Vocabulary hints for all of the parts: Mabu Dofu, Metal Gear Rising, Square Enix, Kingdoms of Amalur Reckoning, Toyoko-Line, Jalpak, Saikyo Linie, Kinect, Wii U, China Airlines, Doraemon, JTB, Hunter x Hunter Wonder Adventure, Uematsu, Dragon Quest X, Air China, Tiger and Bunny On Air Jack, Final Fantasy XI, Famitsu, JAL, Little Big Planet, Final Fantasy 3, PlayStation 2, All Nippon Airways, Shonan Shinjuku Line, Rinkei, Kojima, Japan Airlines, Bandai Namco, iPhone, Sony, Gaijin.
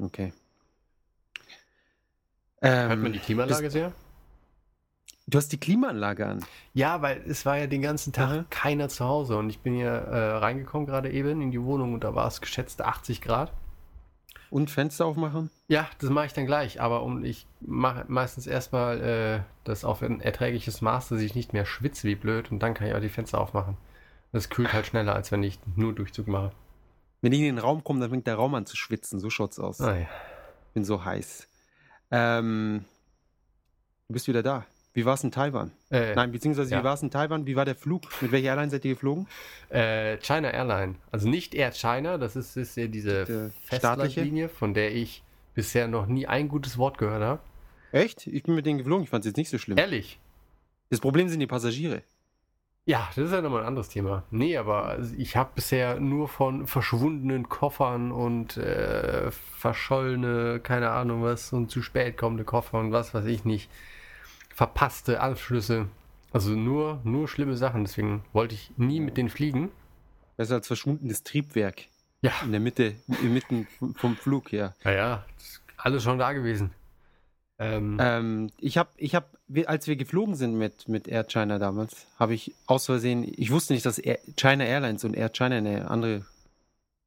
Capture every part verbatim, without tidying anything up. Okay. Hört ähm, man die Klimaanlage das, sehr? Du hast die Klimaanlage an? Ja, weil es war ja den ganzen Tag Aha. keiner zu Hause und ich bin hier äh, reingekommen gerade eben in die Wohnung und da war es geschätzt achtzig Grad. Und Fenster aufmachen? Ja, das mache ich dann gleich, aber um, ich mache meistens erstmal äh, das auf ein erträgliches Maß, dass ich nicht mehr schwitze wie blöd und dann kann ich auch die Fenster aufmachen. Das kühlt halt schneller, als wenn ich nur Durchzug mache. Wenn ich in den Raum komme, dann fängt der Raum an zu schwitzen, so schaut's aus. Ah, ja. Ich bin so heiß. Ähm, du bist wieder da. Wie war's in Taiwan? Äh, Nein, beziehungsweise ja. wie war's in Taiwan? Wie war der Flug? Mit welcher Airline seid ihr geflogen? Äh, China Airline. Also nicht Air China, das ist, ist ja diese die Festlandlinie, von der ich bisher noch nie ein gutes Wort gehört habe. Echt? Ich bin mit denen geflogen, ich fand's jetzt nicht so schlimm. Ehrlich? Das Problem sind die Passagiere. Ja, das ist ja nochmal ein anderes Thema. Nee, aber ich habe bisher nur von verschwundenen Koffern und äh, verschollene, keine Ahnung was, und zu spät kommende Koffer und was weiß ich nicht, verpasste Anschlüsse. Also nur, nur schlimme Sachen, deswegen wollte ich nie mit denen fliegen. Besser als verschwundenes Triebwerk. Ja. In der Mitte, inmitten vom Flug, ja. Naja, alles schon da gewesen. Ähm, ähm, ich habe, ich hab, als wir geflogen sind mit, mit Air China damals, habe ich aus Versehen, ich wusste nicht, dass Air China Airlines und Air China eine andere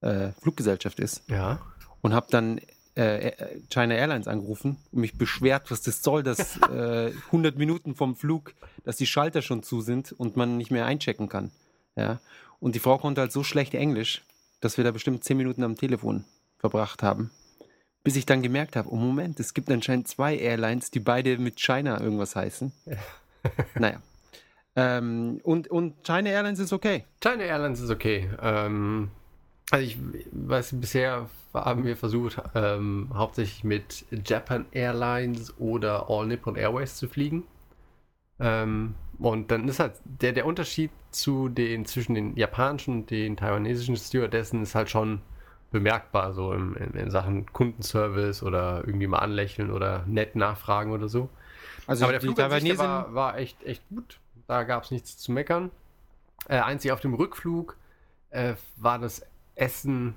äh, Fluggesellschaft ist. Ja. Und habe dann äh, China Airlines angerufen und mich beschwert, was das soll, dass äh, hundert Minuten vom Flug, dass die Schalter schon zu sind und man nicht mehr einchecken kann. Ja. Und die Frau konnte halt so schlecht Englisch, dass wir da bestimmt zehn Minuten am Telefon verbracht haben. Bis ich dann gemerkt habe, oh Moment, es gibt anscheinend zwei Airlines, die beide mit China irgendwas heißen. Ja. Naja. Ähm, und, und China Airlines ist okay. China Airlines ist okay. Ähm, also ich weiß, bisher haben wir versucht, ähm, hauptsächlich mit Japan Airlines oder All Nippon Airways zu fliegen. Ähm, und dann ist halt der, der Unterschied zu den, zwischen den japanischen und den taiwanesischen Stewardessen ist halt schon bemerkbar, so in, in, in Sachen Kundenservice oder irgendwie mal anlächeln oder nett nachfragen oder so. Also aber der Flug war, war echt, echt gut. Da gab es nichts zu meckern. Äh, einzig auf dem Rückflug äh, war das Essen,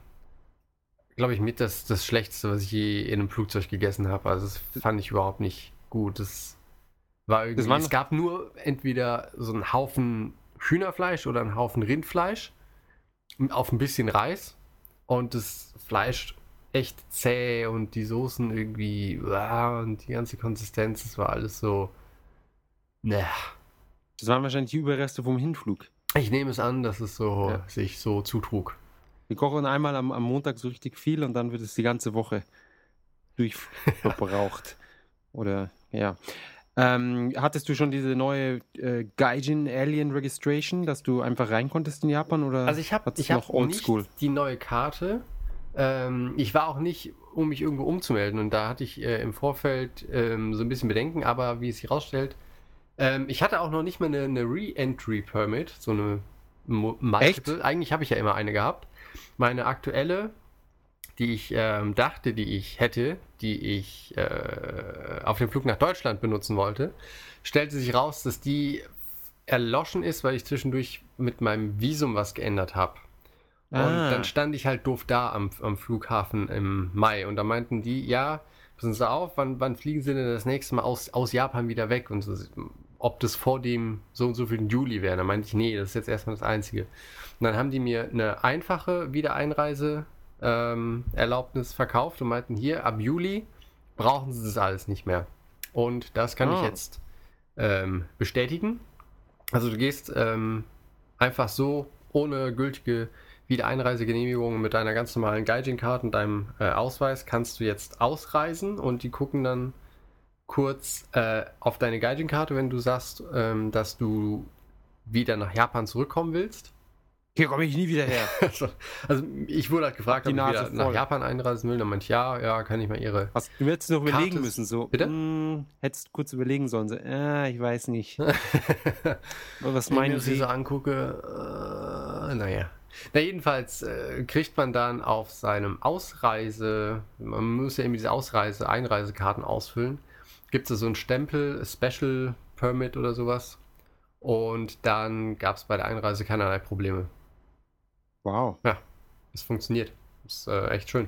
glaube ich, mit das, das Schlechteste, was ich je in einem Flugzeug gegessen habe. Also das fand ich überhaupt nicht gut. Das war irgendwie, das es gab nur entweder so einen Haufen Hühnerfleisch oder einen Haufen Rindfleisch auf ein bisschen Reis. Und das Fleisch echt zäh und die Soßen irgendwie wow, und die ganze Konsistenz, das war alles so. Naja. Das waren wahrscheinlich die Überreste vom Hinflug. Ich nehme es an, dass es so ja. sich so zutrug. Wir kochen einmal am, am Montag so richtig viel und dann wird es die ganze Woche durchverbraucht. Oder ja. Ähm, hattest du schon diese neue äh, Gaijin Alien Registration, dass du einfach rein konntest in Japan? Oder also ich habe hab nicht die neue Karte. Ähm, ich war auch nicht, um mich irgendwo umzumelden. Und da hatte ich äh, im Vorfeld ähm, so ein bisschen Bedenken. Aber wie es sich rausstellt, ähm, ich hatte auch noch nicht mal eine, eine Re-Entry Permit. So eine Mo- Multiple. Echt? Eigentlich habe ich ja immer eine gehabt. Meine aktuelle, die ich ähm, dachte, die ich hätte, die ich äh, auf dem Flug nach Deutschland benutzen wollte, stellte sich raus, dass die erloschen ist, weil ich zwischendurch mit meinem Visum was geändert habe. Ah. Und dann stand ich halt doof da am, am Flughafen im Mai. Und da meinten die, ja, passen Sie auf, wann, wann fliegen Sie denn das nächste Mal aus, aus Japan wieder weg? Und so, ob das vor dem so und so viel Juli wäre. Da meinte ich, nee, das ist jetzt erstmal das Einzige. Und dann haben die mir eine einfache Wiedereinreise Ähm, Erlaubnis verkauft und meinten, hier, ab Juli brauchen sie das alles nicht mehr. Und das kann oh. ich jetzt ähm, bestätigen. Also du gehst ähm, einfach so ohne gültige Wiedereinreisegenehmigung mit deiner ganz normalen Gaijin-Karte und deinem äh, Ausweis kannst du jetzt ausreisen und die gucken dann kurz äh, auf deine Gaijin-Karte, wenn du sagst, ähm, dass du wieder nach Japan zurückkommen willst. Hier komme ich nie wieder her. Also ich wurde halt gefragt, ob ich wieder voll. nach Japan einreisen will. Dann meinte ich, ja, ja, kann ich mal ihre Hast du hättest noch Karte überlegen müssen. So. Bitte? Hm, hättest kurz überlegen sollen. So, äh, ich weiß nicht. Was meinen Wenn ich mir Sie? das so angucke, äh, naja. Na jedenfalls äh, kriegt man dann auf seinem Ausreise, man muss ja eben diese Ausreise, Einreisekarten ausfüllen. Gibt es so einen Stempel, Special Permit oder sowas. Und dann gab es bei der Einreise keinerlei Probleme. Wow. Ja, es funktioniert. Ist äh, echt schön.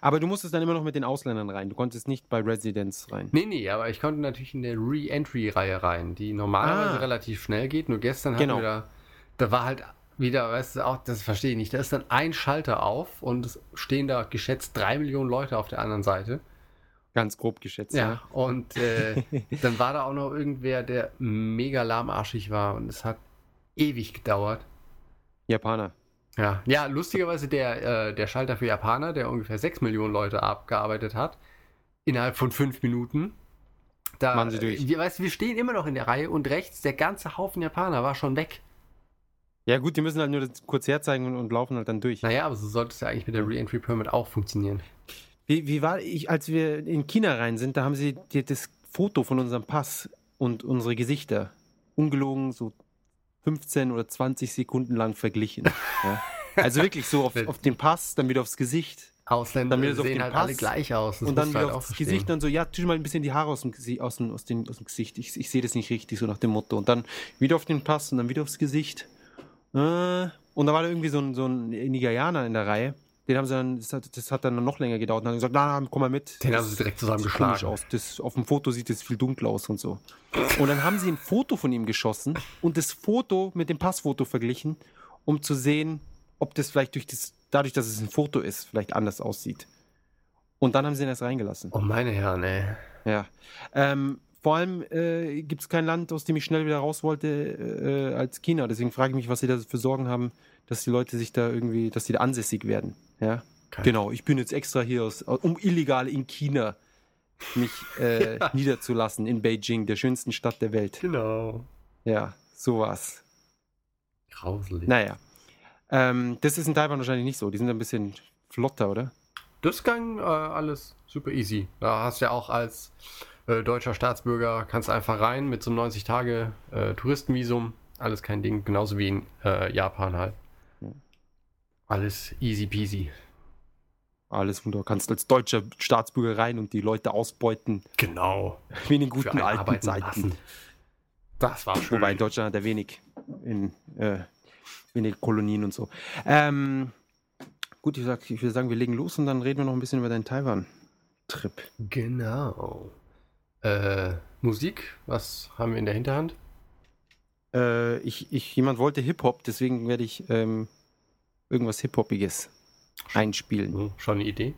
Aber du musstest dann immer noch mit den Ausländern rein. Du konntest nicht bei Residents rein. Nee, nee, aber ich konnte natürlich in der Re-Entry-Reihe rein, die normalerweise ah. relativ schnell geht. Nur gestern genau. hatten wir da, da war halt wieder, weißt du, auch, das verstehe ich nicht, da ist dann ein Schalter auf und es stehen da geschätzt drei Millionen Leute auf der anderen Seite. Ganz grob geschätzt. Ja, ja. Und äh, dann war da auch noch irgendwer, der mega lahmarschig war und es hat ewig gedauert. Japaner. Ja, ja, lustigerweise der, äh, der Schalter für Japaner, der ungefähr sechs Millionen Leute abgearbeitet hat, innerhalb von fünf Minuten. Da, waren sie durch. Wir, weißt, wir stehen immer noch in der Reihe und rechts, der ganze Haufen Japaner war schon weg. Ja gut, die müssen halt nur das kurz herzeigen und, und laufen halt dann durch. Naja, aber so sollte es ja eigentlich mit der Re-Entry-Permit auch funktionieren. Wie, wie war ich, als wir in China rein sind, da haben sie die, das Foto von unserem Pass und unsere Gesichter ungelogen so fünfzehn oder zwanzig Sekunden lang verglichen. Ja. Also wirklich so auf, auf den Pass, dann wieder aufs Gesicht. Ausländer dann wieder so sehen auf den halt Pass, alle gleich aus. Das und dann wieder halt aufs verstehen. Gesicht, dann so, ja, tue mal ein bisschen die Haare aus dem, aus dem, aus dem, aus dem Gesicht. Ich, ich sehe das nicht richtig, so nach dem Motto. Und dann wieder auf den Pass und dann wieder aufs Gesicht. Und da war da irgendwie so ein, so ein Nigerianer in der Reihe. Den haben sie dann, das hat, das hat dann noch länger gedauert. Und dann haben sie gesagt, na, na, komm mal mit. Den das, haben sie direkt zusammengeschlagen. Aus. Das, auf dem Foto sieht es viel dunkler aus und so. Und dann haben sie ein Foto von ihm geschossen und das Foto mit dem Passfoto verglichen, um zu sehen, ob das vielleicht durch das, dadurch, dass es ein Foto ist, vielleicht anders aussieht. Und dann haben sie ihn erst reingelassen. Oh meine Herren, ey. Ja. Ähm, vor allem äh, gibt es kein Land, aus dem ich schnell wieder raus wollte, äh, als China. Deswegen frage ich mich, was sie da für Sorgen haben, dass die Leute sich da irgendwie, dass die da ansässig werden. Ja, okay. Genau, ich bin jetzt extra hier, aus, um illegal in China mich äh, ja. niederzulassen, in Beijing, der schönsten Stadt der Welt. Genau. Ja, sowas. Grauselig. Naja, ähm, das ist in Taiwan wahrscheinlich nicht so. Die sind ein bisschen flotter, oder? Das ging äh, alles super easy. Da hast du ja auch als äh, deutscher Staatsbürger, kannst einfach rein mit so einem neunzig Tage äh, Touristenvisum. Alles kein Ding, genauso wie in äh, Japan halt. Alles easy peasy. Alles wunderbar. Du kannst als deutscher Staatsbürger rein und die Leute ausbeuten. Genau. Wie in den guten alten Zeiten. Das war schön. Wobei in Deutschland hat er wenig. In äh, wenig Kolonien und so. Ähm, gut, ich, sag, ich würde sagen, wir legen los und dann reden wir noch ein bisschen über deinen Taiwan-Trip. Genau. Äh, Musik, was haben wir in der Hinterhand? Äh, ich, ich, jemand wollte Hip-Hop, deswegen werde ich... Ähm, irgendwas Hip-Hoppiges einspielen. Schon eine Idee?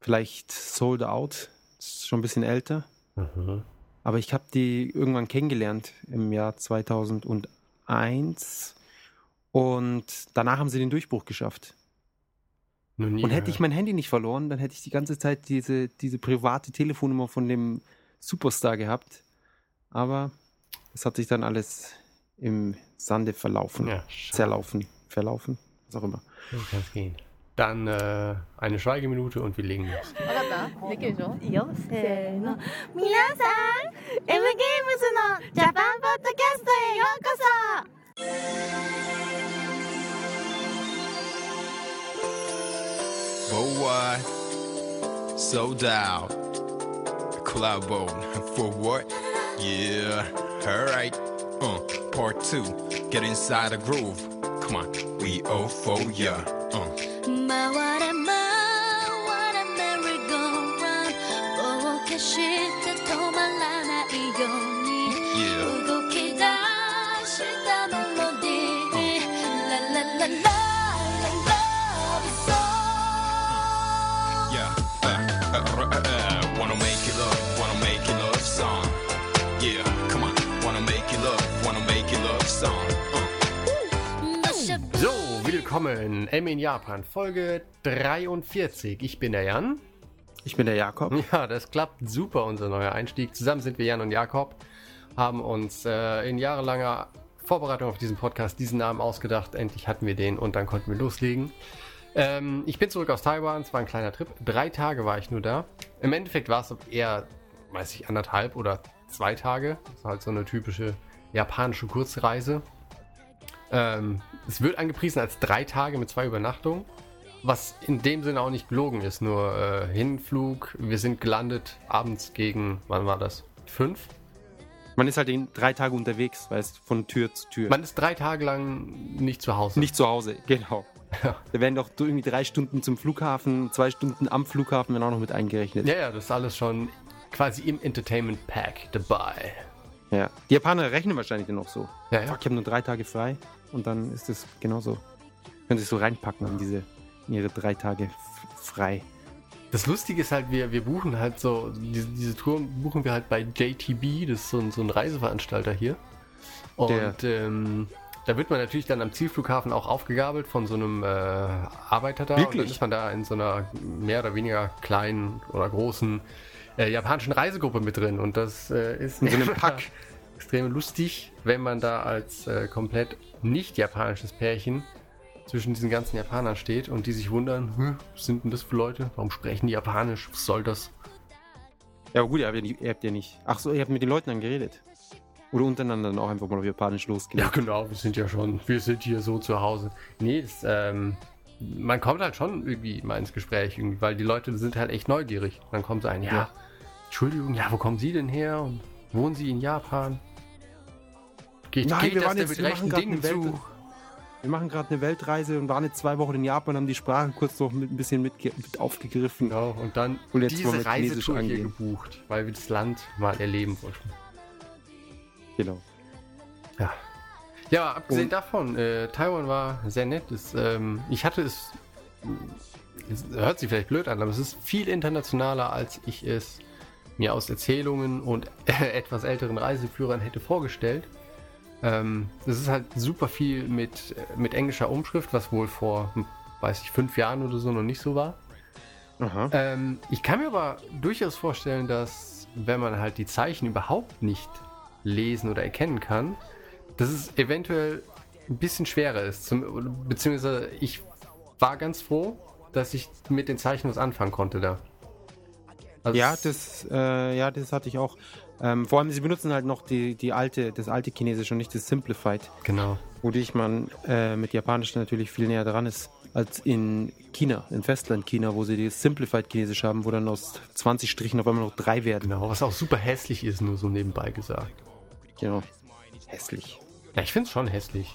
Vielleicht Sold Out. Ist schon ein bisschen älter. Mhm. Aber ich habe die irgendwann kennengelernt im Jahr zweitausendeins. Und danach haben sie den Durchbruch geschafft. Noch nie und hätte gehört. Ich mein Handy nicht verloren, dann hätte ich die ganze Zeit diese, diese private Telefonnummer von dem Superstar gehabt. Aber es hat sich dann alles im Sande verlaufen. Ja, zerlaufen. Verlaufen. Was auch immer. So kann es gehen. Dann äh, eine Schweigeminute und wir legen los. Boy, sold out. Collabo for what? Yeah, alright. Uh, part two. Get inside a groove. Come on, we all for ya. Uh. My what a man, what a merry-go-round. Oh, cash it, just don't malanai yoni. Yeah. Ugokidashita melody. La la la la, love is all. Yeah. Uh, uh, uh, uh, wanna make it love, wanna make it love song. Yeah. Come on, wanna make it love, wanna make it love song. So, willkommen, M in Japan, Folge dreiundvierzig. Ich bin der Jan. Ich bin der Jakob. Ja, das klappt super, unser neuer Einstieg. Zusammen sind wir Jan und Jakob, haben uns äh, in jahrelanger Vorbereitung auf diesen Podcast diesen Namen ausgedacht. Endlich hatten wir den und dann konnten wir loslegen. Ähm, ich bin zurück aus Taiwan, es war ein kleiner Trip. Drei Tage war ich nur da. Im Endeffekt war es eher, weiß ich, anderthalb oder zwei Tage. Das war halt so eine typische japanische Kurzreise. Ähm, es wird angepriesen als drei Tage mit zwei Übernachtungen, was in dem Sinne auch nicht gelogen ist, nur äh, Hinflug, wir sind gelandet abends gegen, wann war das, fünf? Man ist halt in drei Tage unterwegs, weißt, von Tür zu Tür. Man ist drei Tage lang nicht zu Hause. Nicht zu Hause, genau. Ja. Da werden doch irgendwie drei Stunden zum Flughafen, zwei Stunden am Flughafen werden auch noch mit eingerechnet. Ja, ja, das ist alles schon quasi im Entertainment Pack dabei. Ja, die Japaner rechnen wahrscheinlich dann auch so. Ja, ja. Fuck, ich habe nur drei Tage frei und dann ist es genauso. Können sich so reinpacken in diese, in ihre drei Tage f- frei. Das Lustige ist halt, wir, wir buchen halt so, diese, diese Tour buchen wir halt bei J T B, das ist so ein, so ein Reiseveranstalter hier. Und Der, ähm, da wird man natürlich dann am Zielflughafen auch aufgegabelt von so einem äh, Arbeiter da. Wirklich? Und dann ist man da in so einer mehr oder weniger kleinen oder großen äh, japanischen Reisegruppe mit drin. Und das äh, ist in so einem Pack extrem lustig, wenn man da als äh, komplett nicht japanisches Pärchen zwischen diesen ganzen Japanern steht und die sich wundern, hm, was sind denn das für Leute? Warum sprechen die Japanisch? Was soll das? Ja, aber gut, ihr habt ja nicht, ihr habt ja nicht. Ach so, ihr habt mit den Leuten dann geredet. Oder untereinander dann auch einfach mal auf Japanisch losgehen. Ja, genau, wir sind ja schon, wir sind hier so zu Hause. Nee, das, ähm, man kommt halt schon irgendwie mal ins Gespräch, irgendwie, weil die Leute sind halt echt neugierig. Dann kommt so ein, ja, ja, Entschuldigung, ja, wo kommen Sie denn her? Und wohnen Sie in Japan? Geht, Nein, geht wir das denn mit rechten Dingen zu? Wir machen gerade eine Weltreise und waren jetzt zwei Wochen in Japan, haben die Sprache kurz noch mit, ein bisschen mit, mit aufgegriffen. Genau, und dann und jetzt diese Reisetour hier gebucht, weil wir das Land mal erleben wollten. Genau. Ja, ja, aber abgesehen und, davon, äh, Taiwan war sehr nett. Das, ähm, ich hatte es, es, hört sich vielleicht blöd an, aber es ist viel internationaler, als ich es mir aus Erzählungen und äh, etwas älteren Reiseführern hätte vorgestellt. Ähm, das ist halt super viel mit, mit englischer Umschrift, was wohl vor, weiß ich, fünf Jahren oder so noch nicht so war. Aha. Ähm, ich kann mir aber durchaus vorstellen, dass, wenn man halt die Zeichen überhaupt nicht lesen oder erkennen kann, dass es eventuell ein bisschen schwerer ist. Zum, beziehungsweise ich war ganz froh, dass ich mit den Zeichen was anfangen konnte da. Also ja, das, äh, ja, das hatte ich auch. Ähm, vor allem, sie benutzen halt noch die, die alte, das alte Chinesische und nicht das Simplified. Genau. Wodurch man äh, mit Japanisch natürlich viel näher dran ist als in China, in Festland-China, wo sie das Simplified Chinesisch haben, wo dann aus zwanzig Strichen auf einmal noch drei werden. Genau, was auch super hässlich ist, nur so nebenbei gesagt. Genau. Hässlich. Ja, ich find's schon hässlich.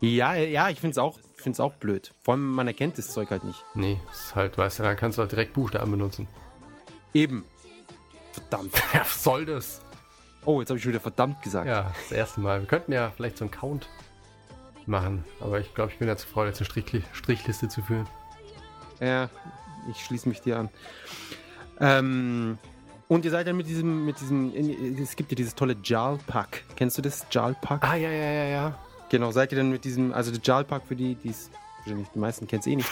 Ja, ja, ich find's auch, find's auch blöd. Vor allem, man erkennt das Zeug halt nicht. Nee, ist halt, weißt du, dann kannst du halt direkt Buchstaben benutzen. Eben. Verdammt. Was soll das? Oh, jetzt habe ich schon wieder verdammt gesagt. Ja, das erste Mal. Wir könnten ja vielleicht so einen Count machen, aber ich glaube, ich bin ja zu faul, jetzt eine Strich- Strichliste zu führen. Ja, ich schließe mich dir an. Ähm, und ihr seid dann mit diesem, mit diesem, es gibt ja dieses tolle Jalpak. Kennst du das? Jalpak? Ah, ja, ja, ja, ja. Genau, seid ihr dann mit diesem, also der Jalpak für die, die es, wahrscheinlich die meisten kennen es eh nicht.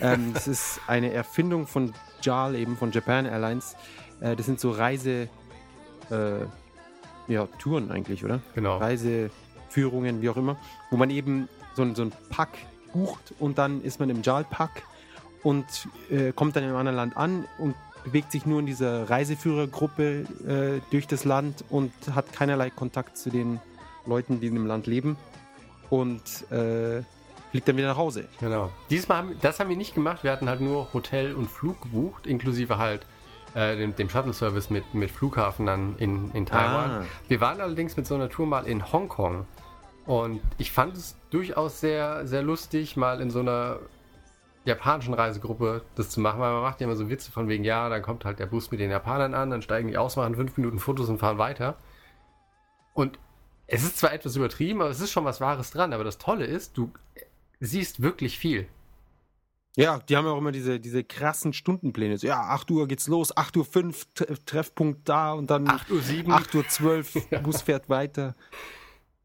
ähm, das ist eine Erfindung von J A L, eben von Japan Airlines. Äh, das sind so Reise, äh, ja, Touren eigentlich, oder? Genau. Reiseführungen, wie auch immer, wo man eben so ein, so ein Pack bucht und dann ist man im J A L-Pack und äh, kommt dann im anderen Land an und bewegt sich nur in dieser Reiseführergruppe äh, durch das Land und hat keinerlei Kontakt zu den Leuten, die in dem Land leben und äh, fliegt dann wieder nach Hause. Genau. Diesmal haben, das haben wir nicht gemacht, wir hatten halt nur Hotel und Flug gebucht, inklusive halt Äh, dem, dem Shuttle-Service mit, mit Flughafen dann in, in Taiwan. Ah. Wir waren allerdings mit so einer Tour mal in Hongkong und ich fand es durchaus sehr, sehr lustig, mal in so einer japanischen Reisegruppe das zu machen, weil man macht ja immer so Witze von wegen, ja, dann kommt halt der Bus mit den Japanern an, dann steigen die aus, machen fünf Minuten Fotos und fahren weiter. Und es ist zwar etwas übertrieben, aber es ist schon was Wahres dran, aber das Tolle ist, du siehst wirklich viel. Ja, die haben ja auch immer diese, diese krassen Stundenpläne. So, ja, acht Uhr geht's los, acht Uhr fünf, t- Treffpunkt da und dann acht Uhr sieben, acht Uhr zwölf, ja. Bus fährt weiter.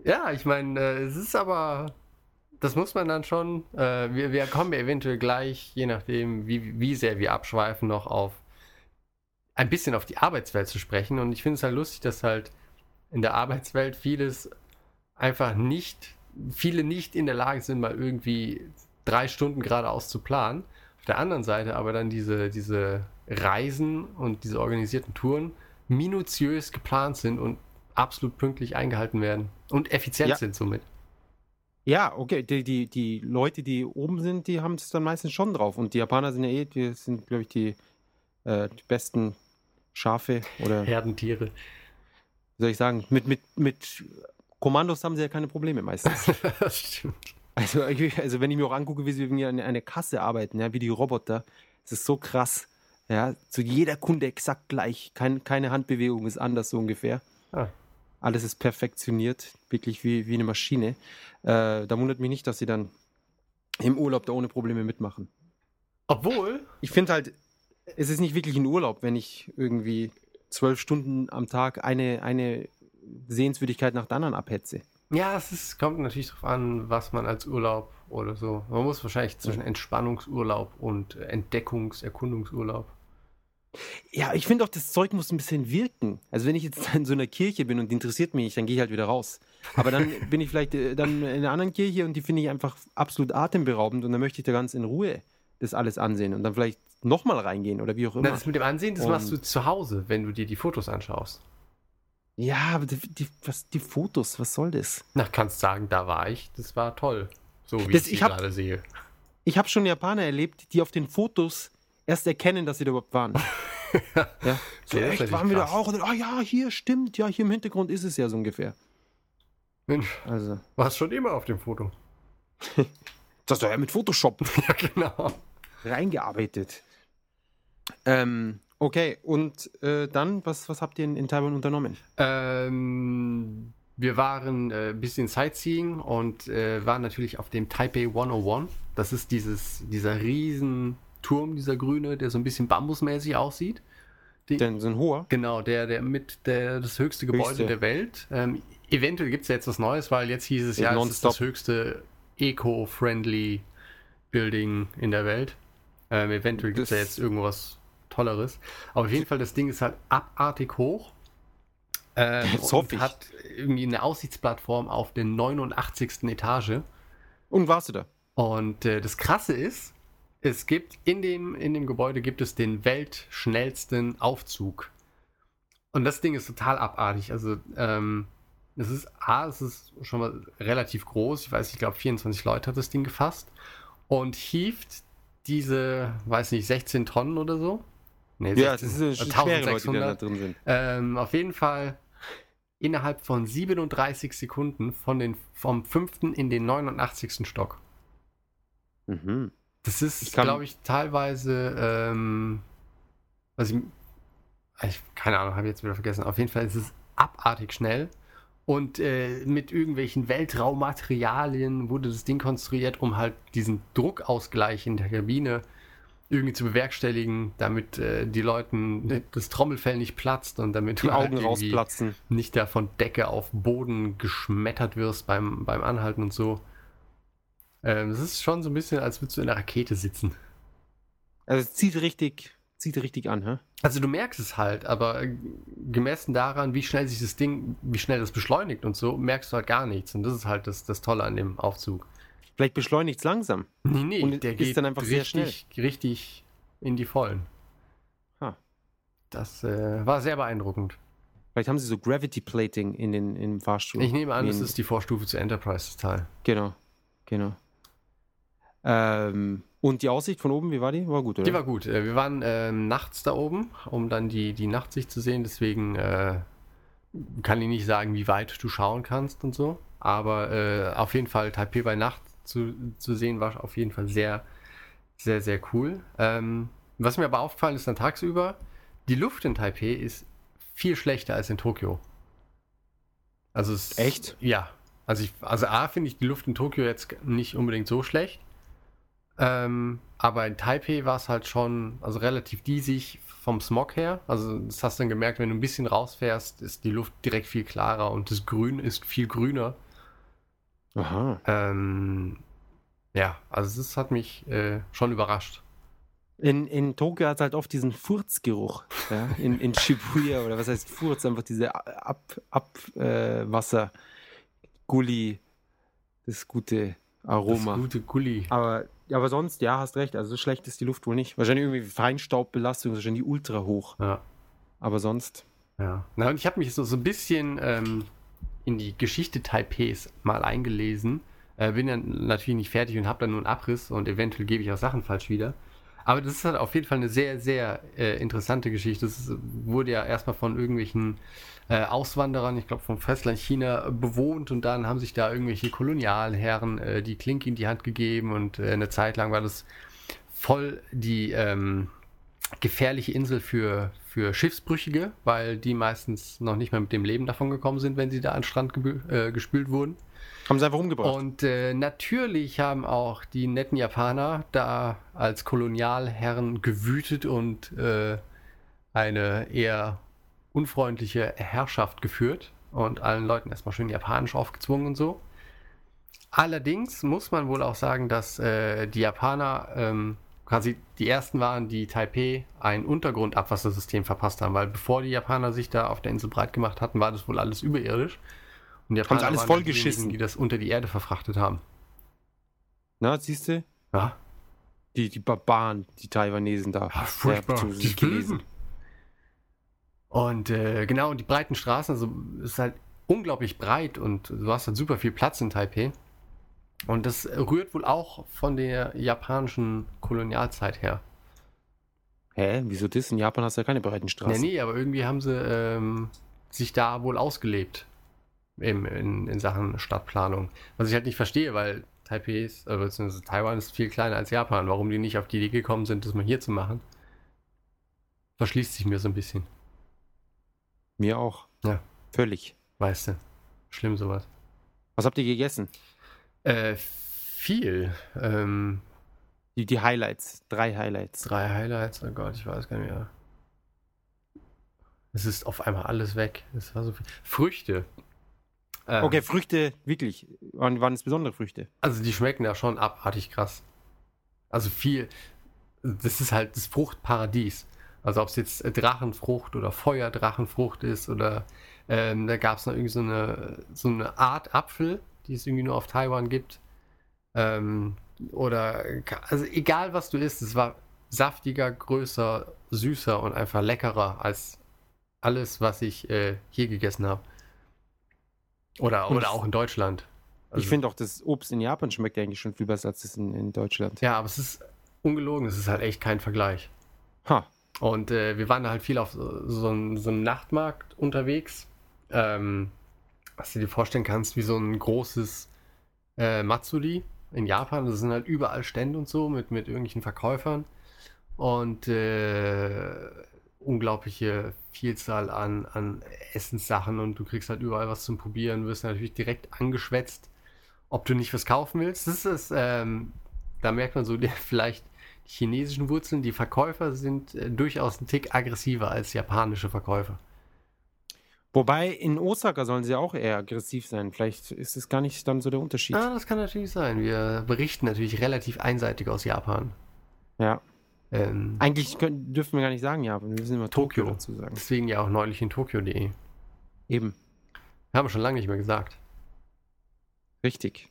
Ja, ich meine, äh, es ist aber, das muss man dann schon, äh, wir, wir kommen ja eventuell gleich, je nachdem, wie, wie sehr wir abschweifen, noch auf ein bisschen auf die Arbeitswelt zu sprechen. Und ich finde es halt lustig, dass halt in der Arbeitswelt vieles einfach nicht, viele nicht in der Lage sind, mal irgendwie drei Stunden geradeaus zu planen. Auf der anderen Seite aber dann diese, diese Reisen und diese organisierten Touren minutiös geplant sind und absolut pünktlich eingehalten werden und effizient ja. sind somit. Ja, okay, die, die, die Leute, die oben sind, die haben es dann meistens schon drauf und die Japaner sind ja eh, die sind, glaube ich, die, äh, die besten Schafe oder Herdentiere. Wie soll ich sagen, mit, mit, mit Kommandos haben sie ja keine Probleme meistens. Das stimmt. Also, also wenn ich mir auch angucke, wie sie an einer Kasse arbeiten, ja, wie die Roboter, das ist so krass. Ja, zu jeder Kunde exakt gleich. Kein, keine Handbewegung ist anders, so ungefähr. Ah. Alles ist perfektioniert, wirklich wie, wie eine Maschine. Äh, da wundert mich nicht, dass sie dann im Urlaub da ohne Probleme mitmachen. Obwohl? Ich finde halt, es ist nicht wirklich ein Urlaub, wenn ich irgendwie zwölf Stunden am Tag eine, eine Sehenswürdigkeit nach der anderen abhetze. Ja, es ist, kommt natürlich darauf an, was man als Urlaub oder so. Man muss wahrscheinlich zwischen Entspannungsurlaub und Entdeckungs-, Erkundungsurlaub. Ja, ich finde auch, das Zeug muss ein bisschen wirken. Also wenn ich jetzt in so einer Kirche bin und die interessiert mich nicht, dann gehe ich halt wieder raus. Aber dann bin ich vielleicht dann in einer anderen Kirche und die finde ich einfach absolut atemberaubend und dann möchte ich da ganz in Ruhe das alles ansehen und dann vielleicht nochmal reingehen oder wie auch immer. Na, das mit dem Ansehen, das und machst du zu Hause, wenn du dir die Fotos anschaust. Ja, aber die, die, was, die Fotos, was soll das? Na, kannst sagen, da war ich, das war toll, so wie das, ich sie gerade sehe. Ich habe schon Japaner erlebt, die auf den Fotos erst erkennen, dass sie da überhaupt waren. Ja, so ja, echt, waren wir da auch? Ah oh, ja, hier, stimmt, ja, hier im Hintergrund ist es ja so ungefähr. Mensch, also warst schon immer auf dem Foto. Das hast du ja mit Photoshop. Ja, genau. Reingearbeitet. Ähm, okay, und äh, dann, was, was habt ihr in, in Taiwan unternommen? Ähm, wir waren äh, ein bisschen Sightseeing und äh, waren natürlich auf dem Taipei hundertundeins. Das ist dieses, dieser riesen Turm, dieser grüne, der so ein bisschen bambusmäßig aussieht. Die, der so ein hoher? Genau, der, der mit der, das höchste Gebäude höchste. der Welt. Ähm, eventuell gibt es ja jetzt was Neues, weil jetzt hieß es ja, es ist das höchste eco-friendly Building in der Welt. Ähm, eventuell gibt es ja jetzt irgendwas Tolleres. Aber auf jeden Fall, das Ding ist halt abartig hoch. Ähm, das hoffe ich. Hat irgendwie eine Aussichtsplattform auf der neunundachtzigsten Etage. Und warst du da? Und äh, das Krasse ist, es gibt in dem, in dem Gebäude gibt es den weltschnellsten Aufzug. Und das Ding ist total abartig. Also, ähm, es ist A, es ist schon mal relativ groß. Ich weiß, ich glaube, vierundzwanzig Leute hat das Ding gefasst. Und hieft diese, weiß nicht, sechzehn Tonnen oder so. Nee, sechzehn, ja, das ist eine schwere Leute, die da drin sind. Ähm, auf jeden Fall innerhalb von siebenunddreißig Sekunden von den, vom fünften in den neunundachtzigsten Stock. Mhm. Das ist, glaube ich, teilweise, ähm, was ich, ich, keine Ahnung, habe ich jetzt wieder vergessen. Auf jeden Fall ist es abartig schnell. Und äh, mit irgendwelchen Weltraummaterialien wurde das Ding konstruiert, um halt diesen Druckausgleich in der Kabine irgendwie zu bewerkstelligen, damit äh, die Leuten das Trommelfell nicht platzt und damit die Augen halt rausplatzen, nicht da von Decke auf Boden geschmettert wirst beim, beim Anhalten und so. Ähm, das ist schon so ein bisschen, als würdest du in einer Rakete sitzen. Also es zieht richtig... Zieht richtig an, hä? Also du merkst es halt, aber gemessen daran, wie schnell sich das Ding, wie schnell das beschleunigt und so, merkst du halt gar nichts. Und das ist halt das, das Tolle an dem Aufzug. Vielleicht beschleunigt es langsam. Nee, nee, und der geht dann einfach richtig, sehr schnell. Richtig in die Vollen. Ha. Das äh, war sehr beeindruckend. Vielleicht haben sie so Gravity Plating in den im Fahrstuhl. Ich nehme an, das ist die Vorstufe zu Enterprise, das Teil. Genau, genau. Ähm... Und die Aussicht von oben, wie war die? War gut, oder? Die war gut. Wir waren äh, nachts da oben, um dann die, die Nachtsicht zu sehen. Deswegen äh, kann ich nicht sagen, wie weit du schauen kannst und so. Aber äh, auf jeden Fall Taipei bei Nacht zu, zu sehen, war auf jeden Fall sehr, sehr, sehr cool. Ähm, was mir aber aufgefallen ist dann tagsüber, die Luft in Taipei ist viel schlechter als in Tokio. Also es, echt? Ja. Also, ich, also A, finde ich die Luft in Tokio jetzt nicht unbedingt so schlecht. Ähm, aber in Taipei war es halt schon also relativ diesig vom Smog her. Also das hast du dann gemerkt, wenn du ein bisschen rausfährst, ist die Luft direkt viel klarer und das Grün ist viel grüner. Aha. Ähm, ja, also das hat mich äh, schon überrascht. In, in Tokio hat es halt oft diesen Furzgeruch, ja? in, in Shibuya oder was heißt Furz, einfach diese Abwasser-Gulli, ab, äh, das gute Aroma. Das gute Gulli. Aber Ja, aber sonst, ja, hast recht. Also so schlecht ist die Luft wohl nicht. Wahrscheinlich irgendwie Feinstaubbelastung, wahrscheinlich ultra hoch. Ja. Aber sonst. Ja. Na, und ich habe mich so, so ein bisschen ähm, in die Geschichte Taipeis mal eingelesen. Äh, bin dann natürlich nicht fertig und habe dann nur einen Abriss und eventuell gebe ich auch Sachen falsch wieder. Aber das ist halt auf jeden Fall eine sehr, sehr äh, interessante Geschichte. Das wurde ja erstmal von irgendwelchen äh, Auswanderern, ich glaube vom Festland China, bewohnt, und dann haben sich da irgendwelche Kolonialherren äh, die Klinke in die Hand gegeben, und äh, eine Zeit lang war das voll die ähm, gefährliche Insel für, für Schiffsbrüchige, weil die meistens noch nicht mal mit dem Leben davon gekommen sind, wenn sie da an den Strand gebü- äh, gespült wurden. Haben sie einfach umgebracht. Und äh, natürlich haben auch die netten Japaner da als Kolonialherren gewütet und äh, eine eher unfreundliche Herrschaft geführt und allen Leuten erstmal schön japanisch aufgezwungen und so. Allerdings muss man wohl auch sagen, dass äh, die Japaner ähm, quasi die ersten waren, die Taipei ein Untergrundabwassersystem verpasst haben, weil bevor die Japaner sich da auf der Insel breit gemacht hatten, war das wohl alles überirdisch. Und die Japaner haben alles voll geschissen, die das unter die Erde verfrachtet haben. Na, siehst du? Ja. Die, die Barbaren, die Taiwanesen da. Ja, furchtbar. Ja, die Chinesen. Und äh, genau, die breiten Straßen, also ist halt unglaublich breit und du hast halt super viel Platz in Taipei. Und das rührt wohl auch von der japanischen Kolonialzeit her. Hä? Wieso das? In Japan hast du ja keine breiten Straßen. Nee, nee, aber irgendwie haben sie ähm, sich da wohl ausgelebt. Eben in, in Sachen Stadtplanung. Was ich halt nicht verstehe, weil Taipei ist, äh, beziehungsweise Taiwan ist viel kleiner als Japan. Warum die nicht auf die Idee gekommen sind, das mal hier zu machen, verschließt sich mir so ein bisschen. Mir auch. Ja. Völlig. Weißt du. Schlimm sowas. Was habt ihr gegessen? Äh, viel. Ähm, die, die Highlights. Drei Highlights. Drei Highlights. Oh Gott, ich weiß gar nicht mehr. Es ist auf einmal alles weg. Es war so viel. Früchte. Ähm, okay, Früchte, wirklich. Waren, waren es besondere Früchte? Also die schmecken da schon abartig krass. Also viel. Das ist halt das Fruchtparadies. Also ob es jetzt Drachenfrucht oder Feuerdrachenfrucht ist oder ähm, da gab es noch irgendwie so eine, so eine Art Apfel, die es irgendwie nur auf Taiwan gibt. Ähm, oder, also egal was du isst, es war saftiger, größer, süßer und einfach leckerer als alles, was ich äh, hier gegessen habe. Oder, oder auch in Deutschland. Also, ich finde auch, das Obst in Japan schmeckt eigentlich schon viel besser als das in, in Deutschland. Ja, aber es ist ungelogen, es ist halt echt kein Vergleich. Ha. Und äh, wir waren da halt viel auf so, so einem Nachtmarkt unterwegs. Ähm, was du dir vorstellen kannst, wie so ein großes äh, Matsuri in Japan. Das sind halt überall Stände und so mit, mit irgendwelchen Verkäufern. Und äh, unglaubliche Vielzahl an, an Essenssachen, und du kriegst halt überall was zum Probieren, wirst natürlich direkt angeschwätzt, ob du nicht was kaufen willst. Das ist, ähm, da merkt man so der, vielleicht die chinesischen Wurzeln, die Verkäufer sind äh, durchaus ein Tick aggressiver als japanische Verkäufer. Wobei in Osaka sollen sie auch eher aggressiv sein, vielleicht ist es gar nicht dann so der Unterschied. Ah, das kann natürlich sein, wir berichten natürlich relativ einseitig aus Japan. Ja. Ähm, Eigentlich können, dürfen wir gar nicht sagen, ja, aber wir müssen immer Tokio, Tokio dazu sagen. Deswegen ja auch neulich in Tokio punkt de. Eben. Haben wir schon lange nicht mehr gesagt. Richtig.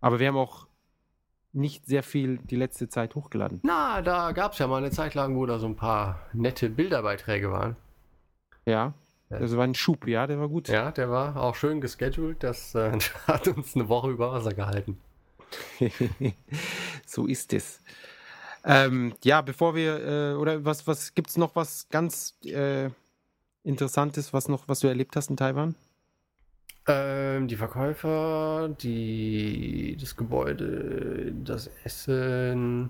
Aber wir haben auch nicht sehr viel die letzte Zeit hochgeladen. Na, da gab es ja mal eine Zeit lang, wo da so ein paar nette Bilderbeiträge waren. Ja, das war ein Schub, ja, der war gut. Ja, der war auch schön gescheduled, das äh, hat uns eine Woche über Wasser gehalten. So ist es. Ähm, ja, bevor wir, äh, oder was, was gibt es noch was ganz äh, Interessantes, was noch, was du erlebt hast in Taiwan? Ähm, die Verkäufer, die, das Gebäude, das Essen.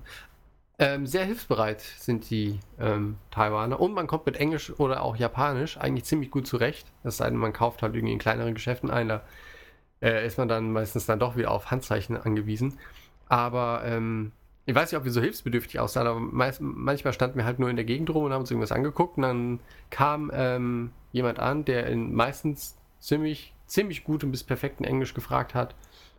Ähm, sehr hilfsbereit sind die ähm, Taiwaner, und man kommt mit Englisch oder auch Japanisch eigentlich ziemlich gut zurecht. Es sei denn, man kauft halt irgendwie in kleineren Geschäften ein, da äh, ist man dann meistens dann doch wieder auf Handzeichen angewiesen. Aber, ähm, ich weiß nicht, ob wir so hilfsbedürftig aussahen, aber meist, manchmal standen wir halt nur in der Gegend rum und haben uns irgendwas angeguckt, und dann kam ähm, jemand an, der in meistens ziemlich, ziemlich gutem bis perfekten Englisch gefragt hat,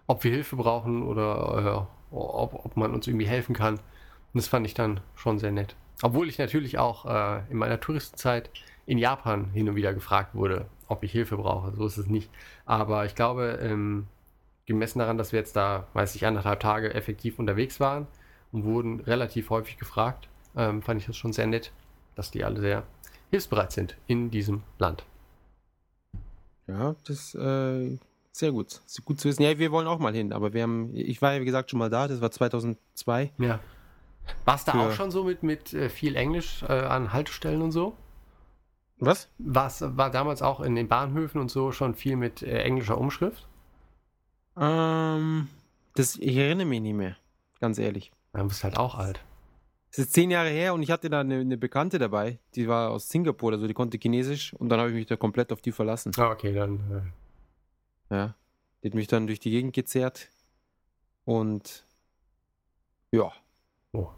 ob wir Hilfe brauchen oder äh, ob, ob man uns irgendwie helfen kann. Und das fand ich dann schon sehr nett. Obwohl ich natürlich auch äh, in meiner Touristenzeit in Japan hin und wieder gefragt wurde, ob ich Hilfe brauche. So ist es nicht. Aber ich glaube, ähm, gemessen daran, dass wir jetzt da, weiß ich, anderthalb Tage effektiv unterwegs waren, und wurden relativ häufig gefragt, ähm, fand ich das schon sehr nett, dass die alle sehr hilfsbereit sind in diesem Land. Ja, das ist äh, sehr gut. Ist gut zu wissen. Ja, wir wollen auch mal hin, aber wir haben, ich war ja wie gesagt schon mal da, das war zweitausendzwei. Ja. War es da auch schon so mit, mit äh, viel Englisch äh, an Haltestellen und so? Was? Was war damals auch in den Bahnhöfen und so schon viel mit äh, englischer Umschrift? Ähm, das, ich erinnere mich nicht mehr, ganz ehrlich. Ja, du bist halt auch alt. Das ist zehn Jahre her und ich hatte da eine, eine Bekannte dabei, die war aus Singapur, also die konnte Chinesisch und dann habe ich mich da komplett auf die verlassen. Ah, okay, dann. Äh. Ja, die hat mich dann durch die Gegend gezerrt und ja. Oh.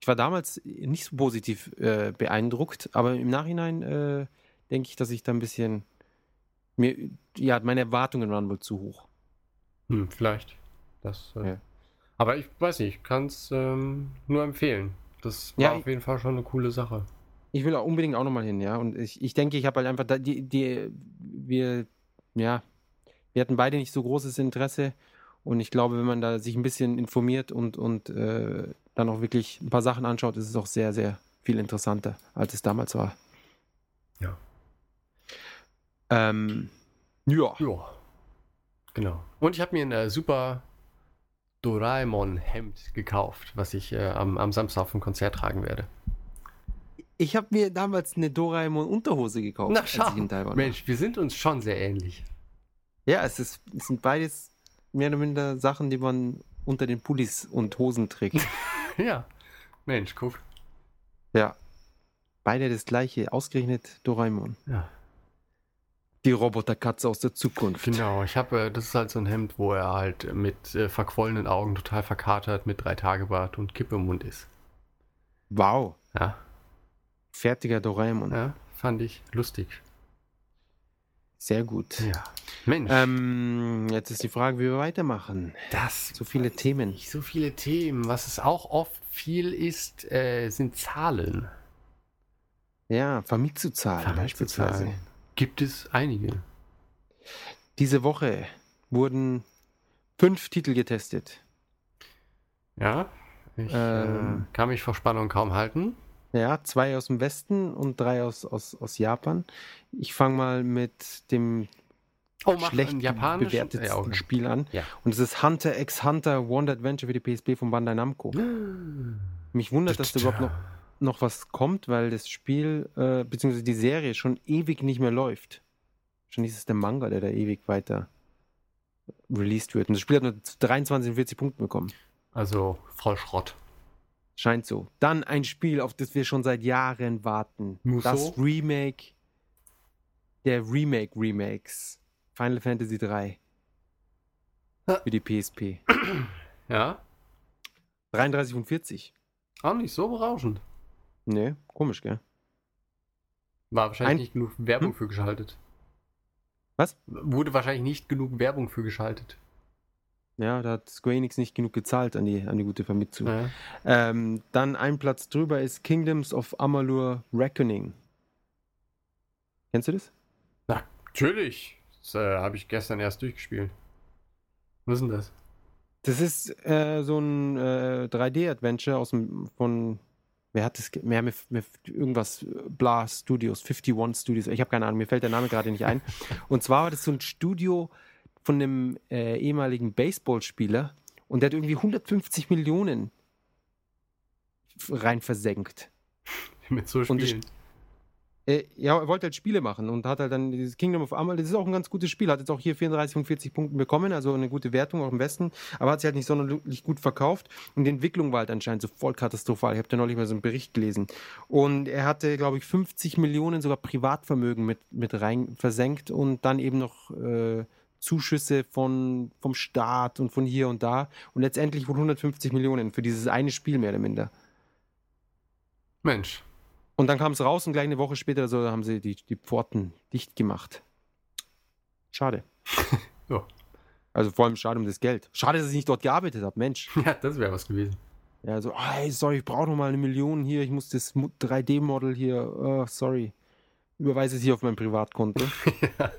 Ich war damals nicht so positiv äh, beeindruckt, aber im Nachhinein äh, denke ich, dass ich da ein bisschen mir, ja, meine Erwartungen waren wohl zu hoch. Hm, vielleicht. Das, äh, ja. Aber ich weiß nicht, ich kann es ähm, nur empfehlen. Das war ja, auf jeden Fall schon eine coole Sache. Ich will auch unbedingt auch nochmal hin, ja. Und ich, ich denke, ich habe halt einfach, da, die, die, wir, ja, wir hatten beide nicht so großes Interesse. Und ich glaube, wenn man da sich ein bisschen informiert und, und äh, dann auch wirklich ein paar Sachen anschaut, ist es auch sehr, sehr viel interessanter, als es damals war. Ja. Ähm, ja. Ja. Genau. Und ich habe mir ein äh, super Doraemon-Hemd gekauft, was ich äh, am, am Samstag auf dem Konzert tragen werde. Ich habe mir damals eine Doraemon-Unterhose gekauft. Na schau, Mensch, wir sind uns schon sehr ähnlich. Ja, es, ist, es sind beides mehr oder minder Sachen, die man unter den Pullis und Hosen trägt. Ja. Mensch, guck. Ja. Beide das gleiche, ausgerechnet Doraemon. Ja. Die Roboterkatze aus der Zukunft. Genau, ich habe, das ist halt so ein Hemd, wo er halt mit äh, verquollenen Augen total verkatert, mit drei Tage Bart und Kippe im Mund ist. Wow. Ja. Fertiger Doraemon. Ja, fand ich lustig. Sehr gut. Ja. Mensch. Ähm, jetzt ist die Frage, wie wir weitermachen. Das. So viele Themen. So viele Themen. Was es auch oft viel ist, äh, sind Zahlen. Ja, Famitsu-Zahlen beispielsweise. Gibt es einige. Diese Woche wurden fünf Titel getestet. Ja, ich ähm, kann mich vor Spannung kaum halten. Ja, zwei aus dem Westen und drei aus, aus, aus Japan. Ich fange mal mit dem oh, schlecht bewertetsten ja, okay. Spiel an. Ja. Und es ist Hunter x Hunter Wonder Adventure für die P S P von Bandai Namco. Mich wundert, dass da überhaupt noch, noch was kommt, weil das Spiel, äh, beziehungsweise die Serie schon ewig nicht mehr läuft. Schon ist es der Manga, der da ewig weiter released wird. Und das Spiel hat nur dreiundzwanzig und vierzig Punkte bekommen. Also voll Schrott. Scheint so. Dann ein Spiel, auf das wir schon seit Jahren warten. Musso? Das Remake der Remake-Remakes. Final Fantasy drei. Ha. Für die P S P. Ja. dreiunddreißig und vierzig. Auch nicht so berauschend. Nee, komisch, gell? War wahrscheinlich ein... nicht genug Werbung hm? für geschaltet. Was? Wurde wahrscheinlich nicht genug Werbung für geschaltet. Ja, da hat Square Enix nicht genug gezahlt an die, an die gute Famitsu. Ja. Ähm, dann ein Platz drüber ist Kingdoms of Amalur Reckoning. Kennst du das? Na, natürlich. Das äh, habe ich gestern erst durchgespielt. Was ist denn das? Das ist äh, so ein äh, drei D-Adventure aus dem, von, wer hat das, mehr mit, mit irgendwas, bla, Studios, einundfünfzig Studios, ich habe keine Ahnung, mir fällt der Name gerade nicht ein. Und zwar war das so ein Studio von einem äh, ehemaligen Baseballspieler und der hat irgendwie hundertfünfzig Millionen rein versenkt. Mit so Spielen. Und das, äh, ja, er wollte halt Spiele machen und hat halt dann dieses Kingdom of Amalur, das ist auch ein ganz gutes Spiel, hat jetzt auch hier vierunddreißig und vierzig Punkten bekommen, also eine gute Wertung auch im Westen, aber hat sich halt nicht sonderlich gut verkauft und die Entwicklung war halt anscheinend so voll katastrophal. Ich habe da neulich mal so einen Bericht gelesen. Und er hatte, glaube ich, fünfzig Millionen sogar Privatvermögen mit, mit rein versenkt und dann eben noch äh, Zuschüsse von, vom Staat und von hier und da. Und letztendlich wohl hundertfünfzig Millionen für dieses eine Spiel mehr oder minder. Mensch. Und dann kam es raus und gleich eine Woche später so, haben sie die, die Pforten dicht gemacht. Schade. Ja. Also vor allem schade um das Geld. Schade, dass ich nicht dort gearbeitet habe, Mensch. Ja, das wäre was gewesen. Ja, so, oh, sorry, ich brauche nochmal eine Million hier, ich muss das drei D-Model hier, oh, sorry. Überweise es hier auf mein Privatkonto. Ja.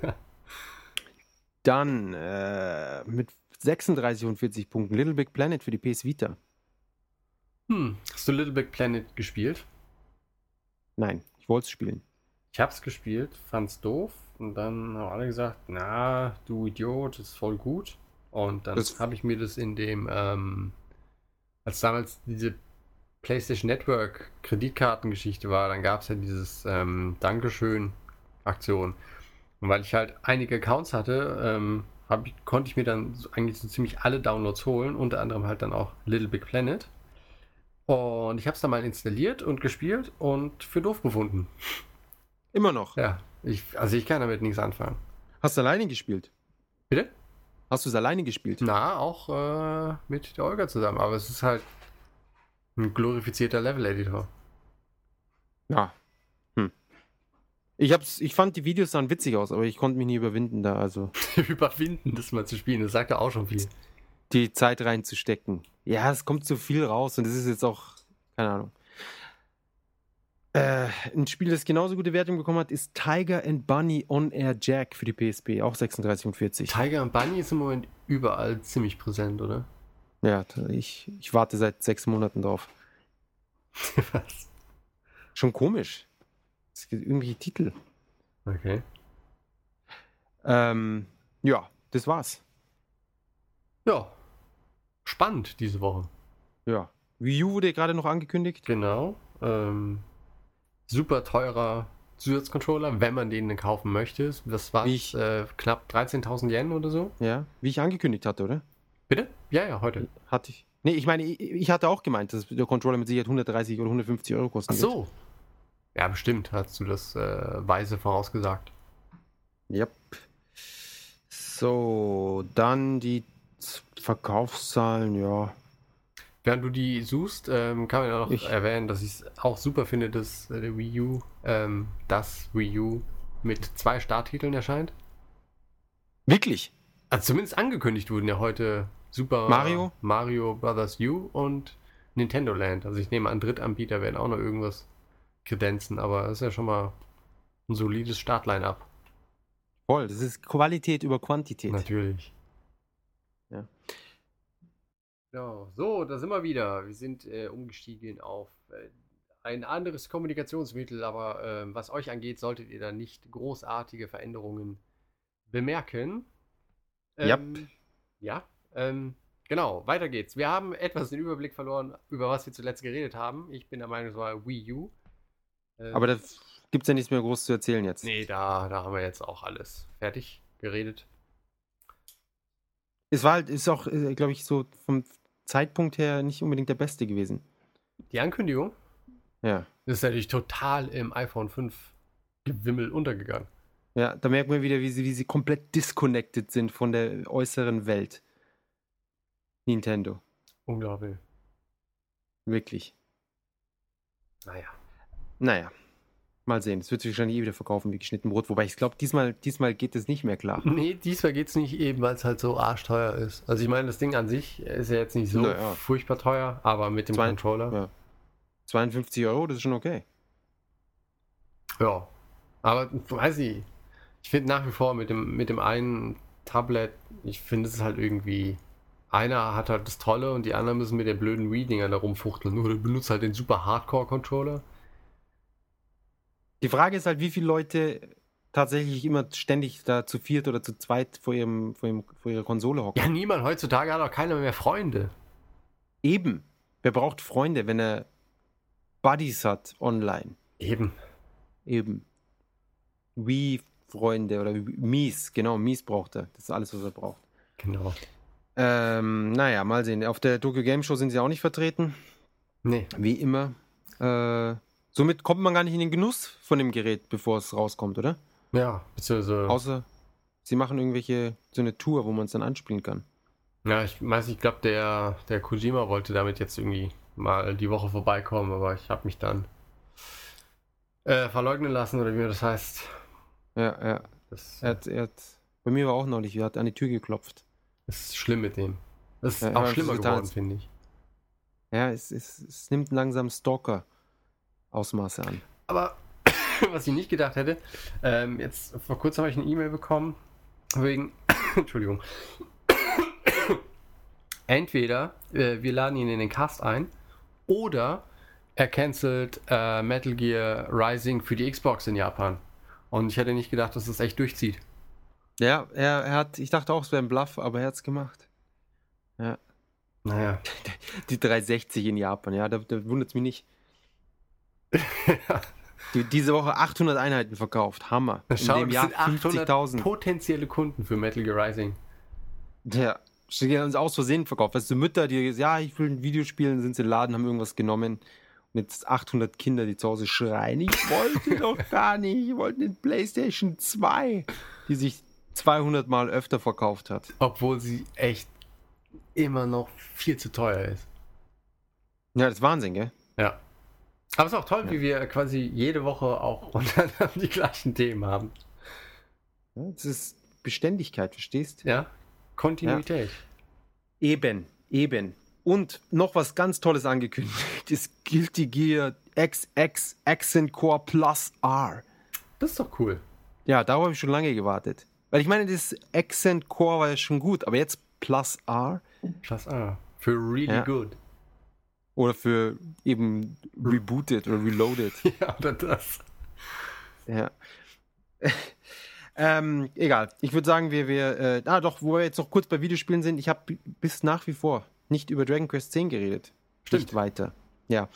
Dann äh, mit sechsunddreißig und vierzig Punkten Little Big Planet für die P S Vita. Hm, hast du Little Big Planet gespielt? Nein, ich wollte es spielen. Ich hab's gespielt, fand's doof und dann haben alle gesagt, na, du Idiot, das ist voll gut. Und dann habe ich mir das in dem ähm, als damals diese PlayStation Network Kreditkartengeschichte war, dann gab es ja dieses ähm, Dankeschön-Aktion. Und weil ich halt einige Accounts hatte, ähm, hab, konnte ich mir dann eigentlich so ziemlich alle Downloads holen, unter anderem halt dann auch Little Big Planet. Und ich habe es dann mal installiert und gespielt und für doof gefunden. Immer noch? Ja, ich, also ich kann damit nichts anfangen. Hast du alleine gespielt? Bitte? Hast du es alleine gespielt? Na, auch äh, mit der Olga zusammen, aber es ist halt ein glorifizierter Level-Editor. Ja. Hm. Ich, hab's, ich fand die Videos dann witzig aus, aber ich konnte mich nie überwinden da. Also überwinden, das mal zu spielen, das sagt ja auch schon viel. Die Zeit reinzustecken. Ja, es kommt zu viel raus und es ist jetzt auch, keine Ahnung. Äh, ein Spiel, das genauso gute Wertung bekommen hat, ist Tiger and Bunny On Air Jack für die P S P, auch sechsunddreißig und vierzig. Tiger and Bunny ist im Moment überall ziemlich präsent, oder? Ja, ich, ich warte seit sechs Monaten drauf. Was? Schon komisch. Es gibt irgendwie Titel. Okay. Ähm, ja, das war's. Ja. Spannend diese Woche. Ja. Wii U wurde gerade noch angekündigt. Genau. Ähm... super teurer Zusatzcontroller, wenn man den kaufen möchte. Das war äh, knapp dreizehntausend Yen oder so. Ja, wie ich angekündigt hatte, oder? Bitte? Ja, ja, heute. Hatte ich. Nee, ich meine, ich, ich hatte auch gemeint, dass der Controller mit Sicherheit hundertdreißig oder hundertfünfzig Euro kostet. Ach so. Wird. Ja, bestimmt, hast du das äh, weise vorausgesagt. Yep. So, dann die Verkaufszahlen, ja. Während du die suchst, ähm, kann man ja noch ich. erwähnen, dass ich es auch super finde, dass äh, Wii U, ähm, das Wii U mit zwei Starttiteln erscheint. Wirklich? Also zumindest angekündigt wurden ja heute Super Mario, Mario Brothers U und Nintendo Land. Also ich nehme an, Drittanbieter werden auch noch irgendwas kredenzen, aber das ist ja schon mal ein solides Start-Line-Up. Voll, das ist Qualität über Quantität. Natürlich. Ja. So, da sind wir wieder. Wir sind äh, umgestiegen auf äh, ein anderes Kommunikationsmittel, aber äh, was euch angeht, solltet ihr da nicht großartige Veränderungen bemerken. Ähm, yep. Ja. Ähm, genau, weiter geht's. Wir haben etwas den Überblick verloren, über was wir zuletzt geredet haben. Ich bin der Meinung, es war Wii U. Ähm, aber da gibt's ja nichts mehr groß zu erzählen jetzt. Nee, da, da haben wir jetzt auch alles fertig geredet. Es war halt, ist auch, glaube ich, so vom Zeitpunkt her nicht unbedingt der beste gewesen. Die Ankündigung? Ja. Das ist natürlich total im iPhone fünf Gewimmel untergegangen. Ja, da merkt man wieder, wie sie, wie sie komplett disconnected sind von der äußeren Welt. Nintendo. Unglaublich. Wirklich. Naja. Naja. Mal sehen, das wird sich wahrscheinlich eh wieder verkaufen wie geschnitten Brot, wobei ich glaube, diesmal, diesmal geht es nicht mehr klar. Nee, diesmal geht es nicht eben, weil es halt so arschteuer ist. Also ich meine, das Ding an sich ist ja jetzt nicht so naja. furchtbar teuer, aber mit dem Zwei, Controller. Ja. zweiundfünfzig Euro, das ist schon okay. Ja, aber weiß ich, ich finde nach wie vor mit dem, mit dem einen Tablet, ich finde es ist halt irgendwie, einer hat halt das Tolle und die anderen müssen mit der blöden Wii-Dinger da rumfuchteln oder benutzt halt den super Hardcore-Controller. Die Frage ist halt, wie viele Leute tatsächlich immer ständig da zu viert oder zu zweit vor, ihrem, vor, ihrem, vor ihrer Konsole hocken. Ja, niemand. Heutzutage hat auch keiner mehr Freunde. Eben. Wer braucht Freunde, wenn er Buddies hat online? Eben. Eben. Wii-Freunde oder Mies. Genau, Mies braucht er. Das ist alles, was er braucht. Genau. Ähm, naja, mal sehen. Auf der Tokyo Game Show sind sie auch nicht vertreten. Nee. Wie immer. Äh... Somit kommt man gar nicht in den Genuss von dem Gerät, bevor es rauskommt, oder? Ja, beziehungsweise... Außer, sie machen irgendwelche, so eine Tour, wo man es dann anspielen kann. Ja, ich weiß, ich glaube, der, der Kojima wollte damit jetzt irgendwie mal die Woche vorbeikommen, aber ich habe mich dann äh, verleugnen lassen, oder wie das heißt. Ja, ja. Das, er hat, er hat, bei mir war auch neulich, er hat an die Tür geklopft. Das ist schlimm mit dem. Das ist ja, auch schlimmer geworden, finde ich. Ja, es, es, es nimmt langsam Stalker Ausmaße an. Aber was ich nicht gedacht hätte, ähm, jetzt vor kurzem habe ich eine E-Mail bekommen, wegen, Entschuldigung, entweder äh, wir laden ihn in den Cast ein, oder er cancelt äh, Metal Gear Rising für die Xbox in Japan. Und ich hätte nicht gedacht, dass das echt durchzieht. Ja, er, er hat, ich dachte auch, es wäre ein Bluff, aber er hat es gemacht. Ja. Naja. Die dreihundertsechzig in Japan, ja, da, da wundert es mich nicht. Ja. Die, diese Woche achthundert Einheiten verkauft, Hammer. In Schau, dem Jahr fünfzigtausend potenzielle Kunden für Metal Gear Rising. Ja, die haben uns aus Versehen verkauft. Weißt du, Mütter, die sagen, ja, ich will ein Video spielen, sind sie in den Laden, haben irgendwas genommen. Und jetzt achthundert Kinder, die zu Hause schreien, ich wollte doch gar nicht, ich wollte eine PlayStation zwei, die sich zweihundert Mal öfter verkauft hat. Obwohl sie echt immer noch viel zu teuer ist. Ja, das ist Wahnsinn, gell? Ja. Aber es ist auch toll, ja, wie wir quasi jede Woche auch unter anderem die gleichen Themen haben. Das ist Beständigkeit, verstehst du? Ja, Kontinuität. Ja. Eben, eben. Und noch was ganz Tolles angekündigt, das Guilty Gear X X Accent Core Plus R. Das ist doch cool. Ja, darauf habe ich schon lange gewartet. Weil ich meine, das Accent Core war ja schon gut, aber jetzt Plus R. Plus R. Für really ja. good. Oder für eben rebooted oder reloaded. Ja, oder das. Ja. ähm, egal. Ich würde sagen, wir, wir, äh, ah doch, wo wir jetzt noch kurz bei Videospielen sind, ich habe bis nach wie vor nicht über Dragon Quest X geredet. Stimmt. Nicht weiter. Ja.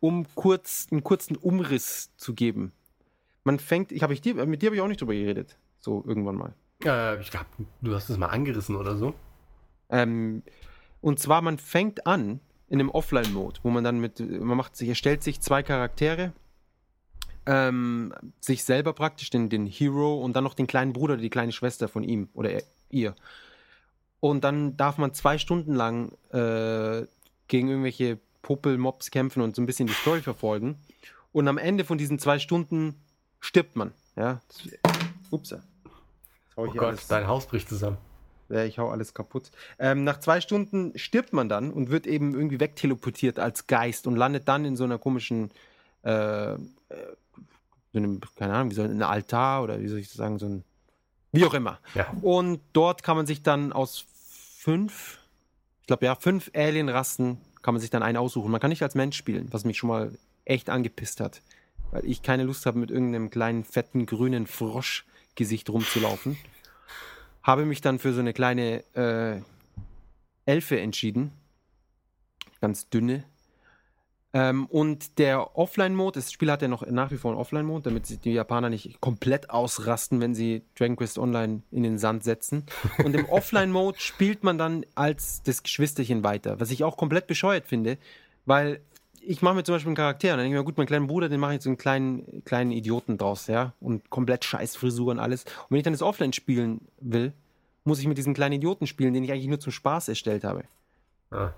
Um kurz, einen kurzen Umriss zu geben. Man fängt, ich habe ich dir, mit dir habe ich auch nicht drüber geredet. So irgendwann mal. Äh, ich glaube, du hast es mal angerissen oder so. Ähm, und zwar, man fängt an in einem Offline-Mode, wo man dann mit, man macht sich, erstellt sich zwei Charaktere, ähm, sich selber praktisch, den, den Hero und dann noch den kleinen Bruder, die kleine Schwester von ihm oder er, ihr. Und dann darf man zwei Stunden lang äh, gegen irgendwelche Popel-Mobs kämpfen und so ein bisschen die Story verfolgen. Und am Ende von diesen zwei Stunden stirbt man. Ja? Ups. Oh Gott, alles. Dein Haus bricht zusammen. Ja, ich hau alles kaputt. Ähm, nach zwei Stunden stirbt man dann und wird eben irgendwie wegteleportiert als Geist und landet dann in so einer komischen, äh, äh, so einem, keine Ahnung, wie so ein Altar oder wie soll ich sagen, so ein, wie auch immer. Ja. Und dort kann man sich dann aus fünf, ich glaube ja, fünf Alien-Rassen kann man sich dann einen aussuchen. Man kann nicht als Mensch spielen, was mich schon mal echt angepisst hat, weil ich keine Lust habe, mit irgendeinem kleinen, fetten, grünen Froschgesicht rumzulaufen. Habe mich dann für so eine kleine äh, Elfe entschieden. Ganz dünne. Ähm, und der Offline-Mode, das Spiel hat ja noch nach wie vor einen Offline-Mode, damit die Japaner nicht komplett ausrasten, wenn sie Dragon Quest Online in den Sand setzen. Und im Offline-Mode spielt man dann als das Geschwisterchen weiter, was ich auch komplett bescheuert finde, weil ich mache mir zum Beispiel einen Charakter und dann denke ich mir, gut, meinen kleinen Bruder, den mache ich jetzt so einen kleinen, kleinen Idioten draus, ja, und komplett scheiß Frisur und alles. Und wenn ich dann das Offline spielen will, muss ich mit diesem kleinen Idioten spielen, den ich eigentlich nur zum Spaß erstellt habe. Ah.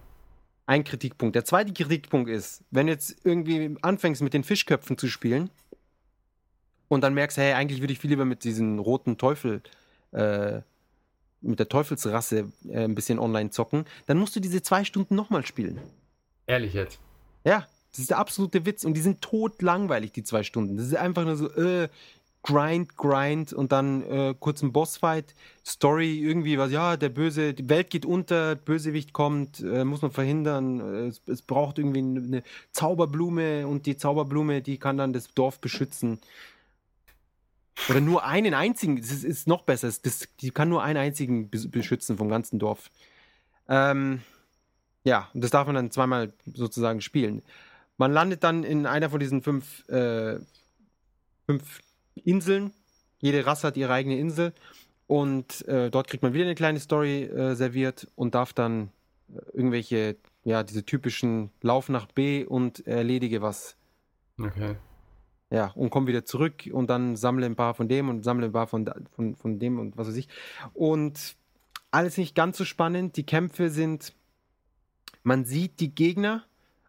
Ein Kritikpunkt. Der zweite Kritikpunkt ist, wenn du jetzt irgendwie anfängst, mit den Fischköpfen zu spielen und dann merkst, hey, eigentlich würde ich viel lieber mit diesen roten Teufel, äh, mit der Teufelsrasse äh, ein bisschen online zocken, dann musst du diese zwei Stunden nochmal spielen. Ehrlich jetzt? Ja, das ist der absolute Witz. Und die sind totlangweilig, die zwei Stunden. Das ist einfach nur so, äh, grind, grind und dann äh, kurz ein Bossfight, Story, irgendwie was, ja, der Böse, die Welt geht unter, Bösewicht kommt, äh, muss man verhindern, es, es braucht irgendwie eine Zauberblume und die Zauberblume, die kann dann das Dorf beschützen. Oder nur einen einzigen, das ist, ist noch besser, das, die kann nur einen einzigen beschützen vom ganzen Dorf. Ähm... Ja, und das darf man dann zweimal sozusagen spielen. Man landet dann in einer von diesen fünf, äh, fünf Inseln. Jede Rasse hat ihre eigene Insel. Und äh, dort kriegt man wieder eine kleine Story äh, serviert und darf dann irgendwelche, ja, diese typischen Lauf nach B und erledige was. Okay. Ja, und komm wieder zurück und dann sammle ein paar von dem und sammle ein paar von, von, von dem und was weiß ich. Und alles nicht ganz so spannend. Die Kämpfe sind... Man sieht die Gegner,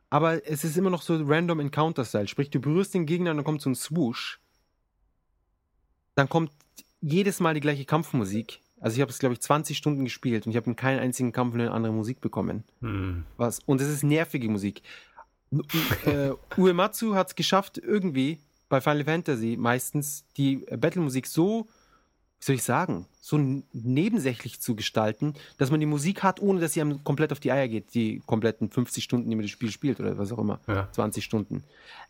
aber es ist immer noch so Random Encounter-Style. Sprich, du berührst den Gegner und dann kommt so ein Swoosh. Dann kommt jedes Mal die gleiche Kampfmusik. Also ich habe es, glaube ich, zwanzig Stunden gespielt und ich habe keinen einzigen Kampf und eine andere Musik bekommen. Hm. Was? Und es ist nervige Musik. U- äh, Uematsu hat es geschafft, irgendwie bei Final Fantasy meistens die Battle-Musik so... Wie soll ich sagen, so nebensächlich zu gestalten, dass man die Musik hat, ohne dass sie einem komplett auf die Eier geht, die kompletten fünfzig Stunden, die man das Spiel spielt oder was auch immer, ja. zwanzig Stunden.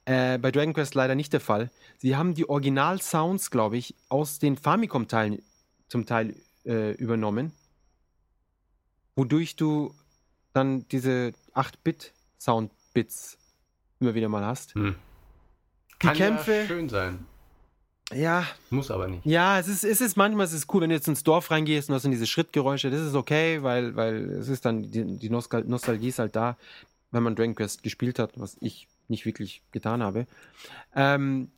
Äh, bei Dragon Quest leider nicht der Fall. Sie haben die Original-Sounds, glaube ich, aus den Famicom-Teilen zum Teil äh, übernommen, wodurch du dann diese acht Bit Sound Bits immer wieder mal hast. Hm. Die Kann Kämpfe, ja schön sein. Ja. Muss aber nicht. Ja, es ist, es ist manchmal es ist cool, wenn du jetzt ins Dorf reingehst und hast dann diese Schrittgeräusche, das ist okay, weil, weil es ist dann, die, die Nostalgie ist halt da, wenn man Dragon Quest gespielt hat, was ich nicht wirklich getan habe. Ähm,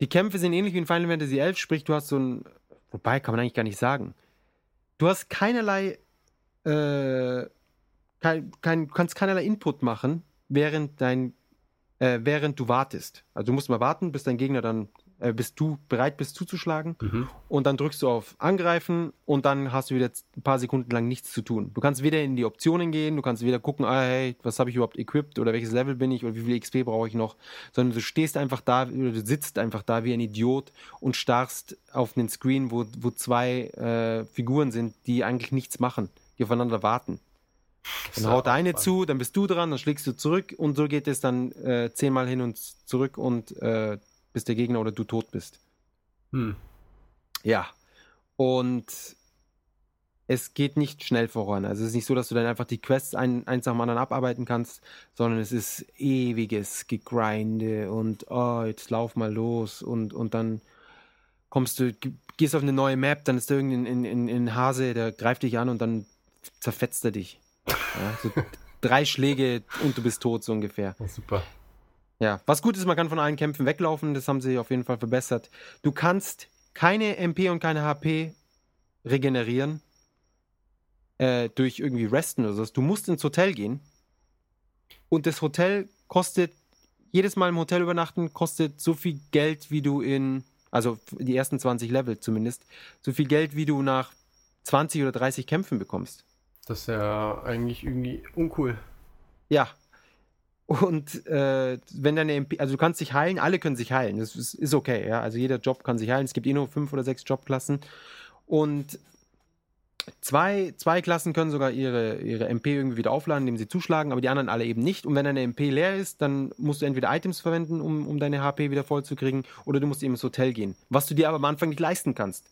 die Kämpfe sind ähnlich wie in Final Fantasy elf, sprich, du hast so ein, wobei kann man eigentlich gar nicht sagen, du hast keinerlei, äh, kein, kein, kannst keinerlei Input machen, während dein Äh, während du wartest. Also du musst mal warten, bis dein Gegner dann, äh, bis du bereit bist zuzuschlagen, mhm. und dann drückst du auf Angreifen und dann hast du wieder ein paar Sekunden lang nichts zu tun. Du kannst weder in die Optionen gehen, du kannst weder gucken, ah, hey, was habe ich überhaupt equipped oder welches Level bin ich oder wie viel X P brauche ich noch, sondern du stehst einfach da, oder du sitzt einfach da wie ein Idiot und starrst auf einen Screen, wo, wo zwei äh, Figuren sind, die eigentlich nichts machen, die aufeinander warten. Dann haut eine zu, dann bist du dran, dann schlägst du zurück und so geht es dann äh, zehnmal hin und zurück und äh, bis der Gegner oder du tot bist. Hm. Ja. Und es geht nicht schnell voran. Also es ist nicht so, dass du dann einfach die Quests ein, eins nach dem anderen abarbeiten kannst, sondern es ist ewiges Gegrinde und oh, jetzt lauf mal los und, und dann kommst du, gehst auf eine neue Map, dann ist da irgendein ein, ein Hase, der greift dich an und dann zerfetzt er dich. Ja, so drei Schläge und du bist tot, so ungefähr. Oh, super. Ja, was gut ist, man kann von allen Kämpfen weglaufen, das haben sie auf jeden Fall verbessert. Du kannst keine M P und keine H P regenerieren äh, durch irgendwie Resten oder so. Du musst ins Hotel gehen und das Hotel kostet, jedes Mal im Hotel übernachten, kostet so viel Geld, wie du in, also die ersten zwanzig Level zumindest, so viel Geld, wie du nach zwanzig oder dreißig Kämpfen bekommst. Das ist ja eigentlich irgendwie uncool. Ja. Und äh, wenn deine M P, also du kannst dich heilen, alle können sich heilen. Das ist, ist okay, ja. Also jeder Job kann sich heilen. Es gibt eh nur fünf oder sechs Jobklassen. Und zwei, zwei Klassen können sogar ihre, ihre M P irgendwie wieder aufladen, indem sie zuschlagen, aber die anderen alle eben nicht. Und wenn deine M P leer ist, dann musst du entweder Items verwenden, um, um deine H P wieder vollzukriegen, oder du musst eben ins Hotel gehen. Was du dir aber am Anfang nicht leisten kannst.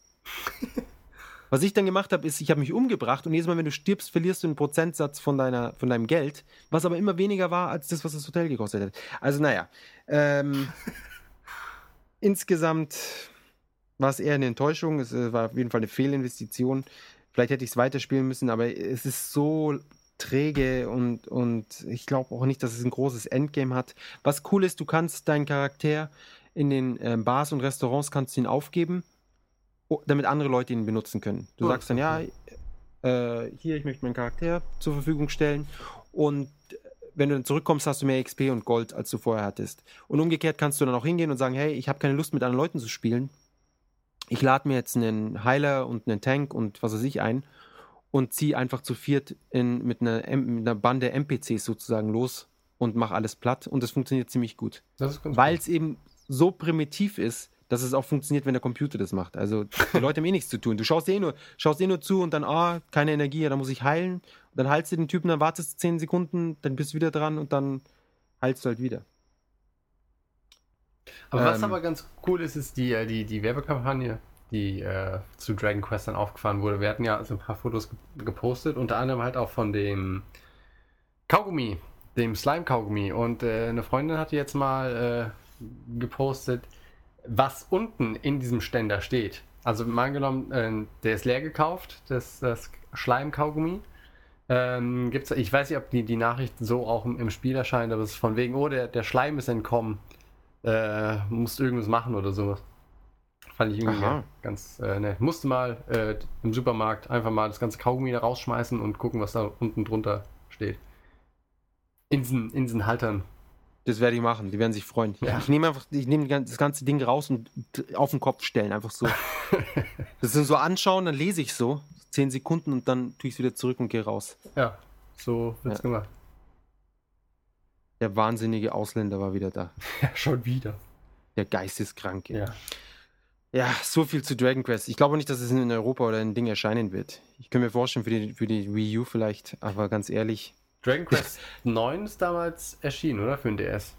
Was ich dann gemacht habe, ist, ich habe mich umgebracht und jedes Mal, wenn du stirbst, verlierst du einen Prozentsatz von, deiner, von deinem Geld, was aber immer weniger war, als das, was das Hotel gekostet hat. Also naja, ähm, insgesamt war es eher eine Enttäuschung, es war auf jeden Fall eine Fehlinvestition, vielleicht hätte ich es weiterspielen müssen, aber es ist so träge und, und ich glaube auch nicht, dass es ein großes Endgame hat. Was cool ist, du kannst deinen Charakter in den äh, Bars und Restaurants kannst du ihn aufgeben, damit andere Leute ihn benutzen können. Du oh, sagst dann, ja, äh, hier, ich möchte meinen Charakter zur Verfügung stellen und wenn du dann zurückkommst, hast du mehr X P und Gold, als du vorher hattest. Und umgekehrt kannst du dann auch hingehen und sagen, hey, ich habe keine Lust, mit anderen Leuten zu spielen. Ich lade mir jetzt einen Heiler und einen Tank und was weiß ich ein und ziehe einfach zu viert in, mit, einer, mit einer Bande N P Cs sozusagen los und mache alles platt und das funktioniert ziemlich gut. Weil es eben so primitiv ist, dass es auch funktioniert, wenn der Computer das macht. Also die Leute haben eh nichts zu tun. Du schaust eh nur, schaust eh nur zu und dann, ah, oh, keine Energie, ja, dann muss ich heilen. Und dann heilst du den Typen, dann wartest du zehn Sekunden, dann bist du wieder dran und dann heilst du halt wieder. Aber ähm, was aber ganz cool ist, ist die, die, die Werbekampagne, die äh, zu Dragon Quest dann aufgefahren wurde. Wir hatten ja so ein paar Fotos gepostet, unter anderem halt auch von dem Kaugummi, dem Slime-Kaugummi. Und äh, eine Freundin hatte jetzt mal äh, gepostet, was unten in diesem Ständer steht. Also mal angenommen, äh, der ist leer gekauft, das, das Schleim-Kaugummi. Ähm, gibt's, ich weiß nicht, ob die, die Nachricht so auch im, im Spiel erscheint, aber es ist von wegen, oh, der, der Schleim ist entkommen, äh, musst irgendwas machen oder sowas. Fand ich irgendwie Aha. ganz äh, nett. Musste mal äh, im Supermarkt einfach mal das ganze Kaugummi da rausschmeißen und gucken, was da unten drunter steht. Insen, Insenhaltern. Das werde ich machen, die werden sich freuen. Ja. Ich nehme einfach, ich nehme das ganze Ding raus und auf den Kopf stellen, einfach so. Das sind so anschauen, dann lese ich so, zehn Sekunden und dann tue ich es wieder zurück und gehe raus. Ja, so wird's ja. gemacht. Der wahnsinnige Ausländer war wieder da. Ja, schon wieder. Der geisteskranke. Ja. Ja, so viel zu Dragon Quest. Ich glaube nicht, dass es in Europa oder in Ding erscheinen wird. Ich könnte mir vorstellen, für die, für die Wii U vielleicht, aber ganz ehrlich... Dragon Quest neun ist damals erschienen, oder? Für den D S.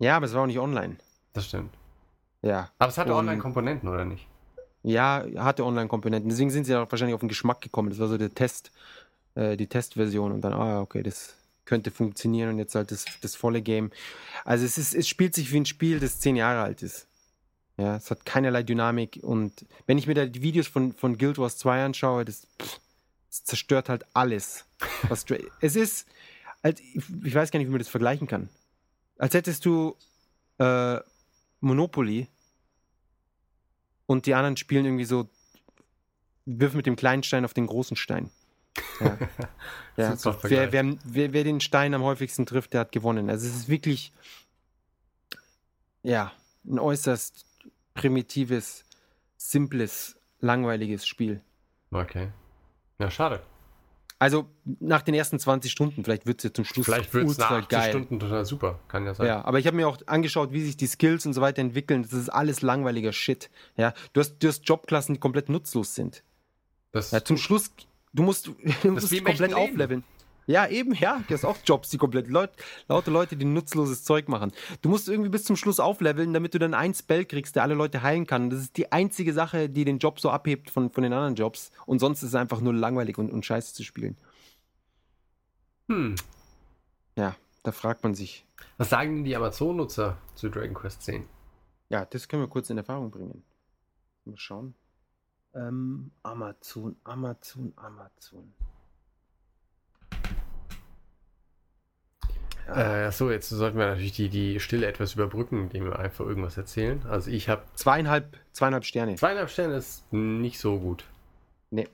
Ja, aber es war auch nicht online. Das stimmt. Ja. Aber es hatte Online-Komponenten, oder nicht? Ja, hatte Online-Komponenten. Deswegen sind sie ja wahrscheinlich auf den Geschmack gekommen. Das war so der Test. äh, die Testversion und dann, ah, okay, das könnte funktionieren und jetzt halt das, das volle Game. Also es ist, es spielt sich wie ein Spiel, das zehn Jahre alt ist. Ja, es hat keinerlei Dynamik und wenn ich mir da die Videos von, von Guild Wars zwei anschaue, das, pff, das zerstört halt alles. Was du, es ist, als, ich weiß gar nicht, wie man das vergleichen kann. Als hättest du äh, Monopoly und die anderen spielen irgendwie so, wirf mit dem kleinen Stein auf den großen Stein. Ja. Ja. So, wer, wer, wer, wer den Stein am häufigsten trifft, der hat gewonnen. Also es ist wirklich ja, ein äußerst primitives, simples, langweiliges Spiel. Okay. Ja, schade. Also nach den ersten zwanzig Stunden, vielleicht wird es ja zum Schluss ultra geil. Vielleicht wird es nach achtzig Stunden total super, kann ja sein. Ja, aber ich habe mir auch angeschaut, wie sich die Skills und so weiter entwickeln. Das ist alles langweiliger Shit. Ja, du hast, du hast Jobklassen, die komplett nutzlos sind. Das ja, zum Schluss, du musst, du musst dich komplett aufleveln. Ja, eben, ja. Du hast auch Jobs, die komplett Leut, laute Leute, die nutzloses Zeug machen. Du musst irgendwie bis zum Schluss aufleveln, damit du dann einen Spell kriegst, der alle Leute heilen kann. Das ist die einzige Sache, die den Job so abhebt von, von den anderen Jobs. Und sonst ist es einfach nur langweilig und, und scheiße zu spielen. Hm. Ja, da fragt man sich. Was sagen denn die Amazon-Nutzer zu Dragon Quest X? Ja, das können wir kurz in Erfahrung bringen. Mal schauen. Ähm, Amazon, Amazon, Amazon. Ja. Äh, achso, jetzt sollten wir natürlich die, die Stille etwas überbrücken, indem wir einfach irgendwas erzählen. Also ich habe... Zweieinhalb, zweieinhalb Sterne. Zweieinhalb Sterne ist nicht so gut. Nee.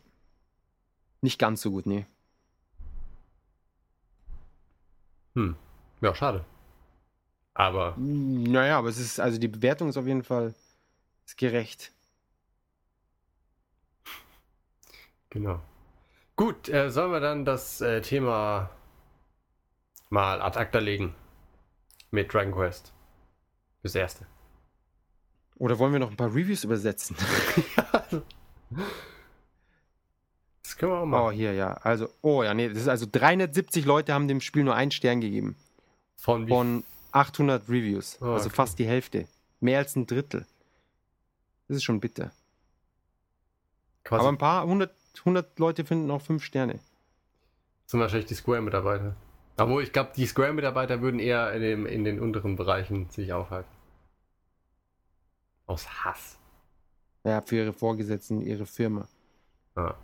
Nicht ganz so gut, nee. Hm. Ja, schade. Aber... Naja, aber es ist... Also die Bewertung ist auf jeden Fall ist gerecht. Genau. Gut, äh, sollen wir dann das äh, Thema... mal ad acta legen mit Dragon Quest. Fürs Erste. Oder wollen wir noch ein paar Reviews übersetzen? Das können wir auch machen. Oh, hier, ja. Also, oh ja, nee, das ist also dreihundertsiebzig Leute haben dem Spiel nur einen Stern gegeben. Von wie? Von achthundert Reviews. Oh, also okay. Fast die Hälfte. Mehr als ein Drittel. Das ist schon bitter. Quasi. Aber ein paar, hundert, hundert Leute finden auch fünf Sterne. Das sind wahrscheinlich die Square-Mitarbeiter. Obwohl, ich glaube, die Square-Mitarbeiter würden eher in, dem, in den unteren Bereichen sich aufhalten. Aus Hass. Ja, für ihre Vorgesetzten, ihre Firma. Ah.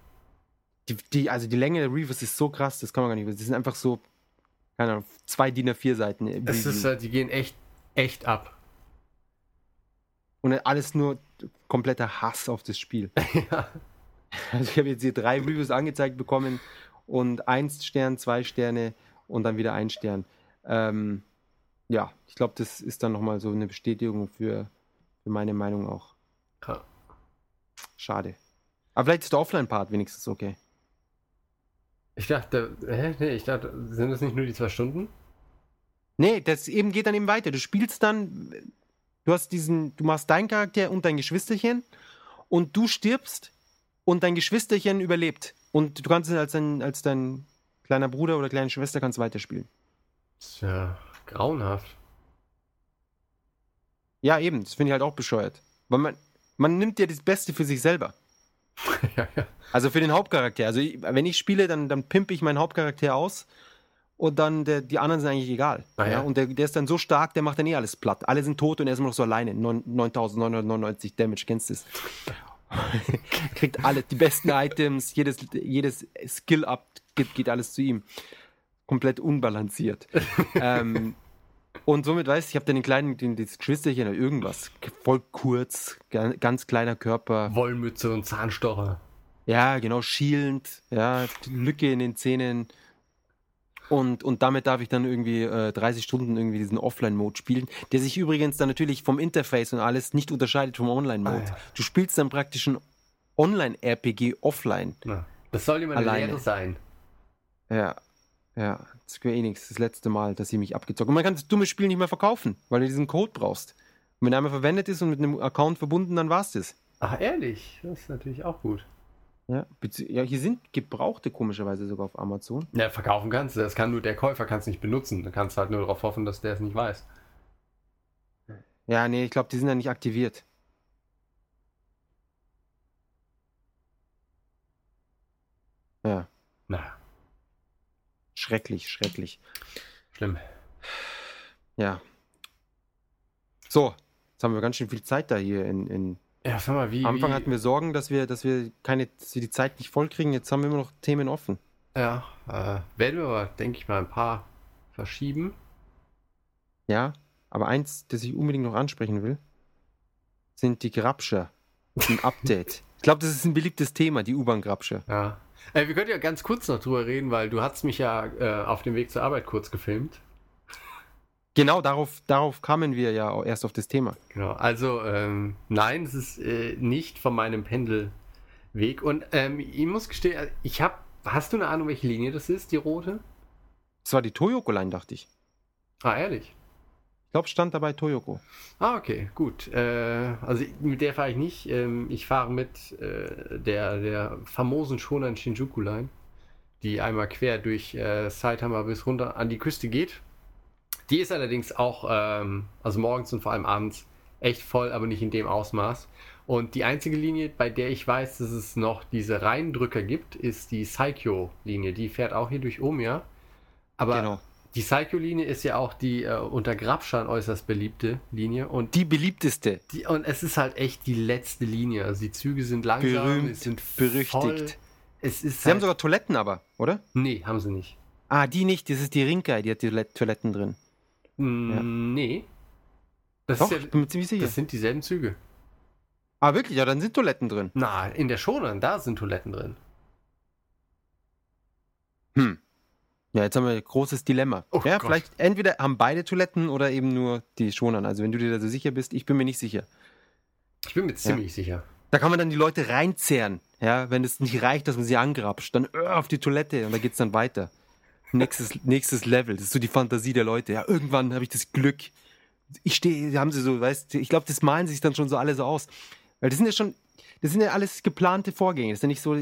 Die, die, also die Länge der Reviews ist so krass, das kann man gar nicht wissen. Die sind einfach so, keine Ahnung, zwei D I N A vier Seiten. Das ist halt, die gehen echt, echt ab. Und alles nur kompletter Hass auf das Spiel. Ja. Also ich habe jetzt hier drei Reviews angezeigt bekommen und eins Stern, zwei Sterne... Und dann wieder ein Stern. Ähm, ja, ich glaube, das ist dann nochmal so eine Bestätigung für, für meine Meinung auch. Ja. Schade. Aber vielleicht ist der Offline-Part wenigstens okay. Ich dachte, hä? Nee, ich dachte, sind das nicht nur die zwei Stunden? Nee, das eben geht dann eben weiter. Du spielst dann, du hast diesen, du machst deinen Charakter und dein Geschwisterchen und du stirbst und dein Geschwisterchen überlebt. Und du kannst es als dein, als dein kleiner Bruder oder kleine Schwester kannst weiterspielen. Ist ja grauenhaft. Ja, eben. Das finde ich halt auch bescheuert. Weil man, man nimmt ja das Beste für sich selber. Ja, ja. Also für den Hauptcharakter. Also ich, wenn ich spiele, dann, dann pimpe ich meinen Hauptcharakter aus und dann der, die anderen sind eigentlich egal. Ah, ja. Ja, und der, der ist dann so stark, der macht dann eh alles platt. Alle sind tot und er ist immer noch so alleine. neuntausendneunhundertneunundneunzig Damage, kennst du das? Kriegt alle die besten Items, jedes, jedes Skill-Up geht, geht alles zu ihm. Komplett unbalanciert. ähm, und somit weißt du, ich habe dann den kleinen, den, das Geschwisterchen oder irgendwas. Voll kurz, ganz kleiner Körper. Wollmütze und Zahnstocher. Ja, genau, schielend, ja, Lücke in den Zähnen. Und, und damit darf ich dann irgendwie äh, dreißig Stunden irgendwie diesen Offline-Mode spielen, der sich übrigens dann natürlich vom Interface und alles nicht unterscheidet vom Online-Mode. Ah, ja. Du spielst dann praktisch ein Online-R P G offline. Ja. Das soll immer eine Lehre sein. Ja, ja. Square Enix, das letzte Mal, dass sie mich abgezockt. Und man kann das dumme Spiel nicht mehr verkaufen, weil du diesen Code brauchst. Und wenn er einmal verwendet ist und mit einem Account verbunden, dann war's das. Ach, ehrlich? Das ist natürlich auch gut. Ja, ja, hier sind Gebrauchte komischerweise sogar auf Amazon. Ja, verkaufen kannst du. Das kann nur der Käufer, kann es nicht benutzen. Du kannst halt nur darauf hoffen, dass der es nicht weiß. Ja, nee, ich glaube, die sind ja nicht aktiviert. Ja. Na. Schrecklich, schrecklich. Schlimm. Ja. So, jetzt haben wir ganz schön viel Zeit da hier in... in ja, sag mal, wie... Am Anfang wie, hatten wir Sorgen, dass wir, dass wir keine, dass wir die Zeit nicht voll kriegen. Jetzt haben wir immer noch Themen offen. Ja, äh, werden wir aber, denke ich mal, ein paar verschieben. Ja, aber eins, das ich unbedingt noch ansprechen will, sind die Grabscher im Update. Ich glaube, das ist ein beliebtes Thema, die U-Bahn-Grabscher. Ja. Ey, wir können ja ganz kurz noch drüber reden, weil du hast mich ja äh, auf dem Weg zur Arbeit kurz gefilmt. Genau, darauf, darauf kamen wir ja auch erst auf das Thema. Genau, also ähm, nein, es ist äh, nicht von meinem Pendelweg. Und ähm, ich muss gestehen, ich habe, hast du eine Ahnung, welche Linie das ist, die rote? Das war die Toyoko-Line, dachte ich. Ah, ehrlich? Ich glaube, stand dabei Toyoko. Ah, okay, gut. Äh, also mit der fahre ich nicht. Ähm, ich fahre mit äh, der, der famosen Shonan Shinjuku Line, die einmal quer durch äh, Saitama bis runter an die Küste geht. Die ist allerdings auch, ähm, also morgens und vor allem abends, echt voll, aber nicht in dem Ausmaß. Und die einzige Linie, bei der ich weiß, dass es noch diese Reindrücker gibt, ist die Saikyo Linie. Die fährt auch hier durch Omiya. Aber genau. Die Saikyo Linie ist ja auch die äh, unter Grabschern äußerst beliebte Linie. Und die beliebteste. Die, und es ist halt echt die letzte Linie. Also die Züge sind langsam. Berühmt, es sind berüchtigt. Voll. Es ist sie halt... haben sogar Toiletten aber, oder? Nee, haben sie nicht. Ah, die nicht. Das ist die Rinkei, die hat die Toiletten drin. Ja. Nee. Das Doch, ist ja, ich bin mir ziemlich sicher. Das sind dieselben Züge. Ah, wirklich? Ja, dann sind Toiletten drin. Na, in der Shonan, da sind Toiletten drin. Hm. Ja, jetzt haben wir ein großes Dilemma. Oh ja, Gott. Vielleicht entweder haben beide Toiletten oder eben nur die Shonan. Also wenn du dir da so sicher bist, ich bin mir nicht sicher. Ich bin mir ziemlich ja. sicher. Da kann man dann die Leute reinzehren. Ja, wenn es nicht reicht, dass man sie angrapscht, dann öh, auf die Toilette und da geht's dann weiter. Nächstes, nächstes Level, das ist so die Fantasie der Leute. Ja, irgendwann habe ich das Glück. Ich stehe, haben sie so, weißt du, ich glaube, das malen sich dann schon so alle so aus. Weil das sind ja schon, das sind ja alles geplante Vorgänge. Das ist ja nicht so,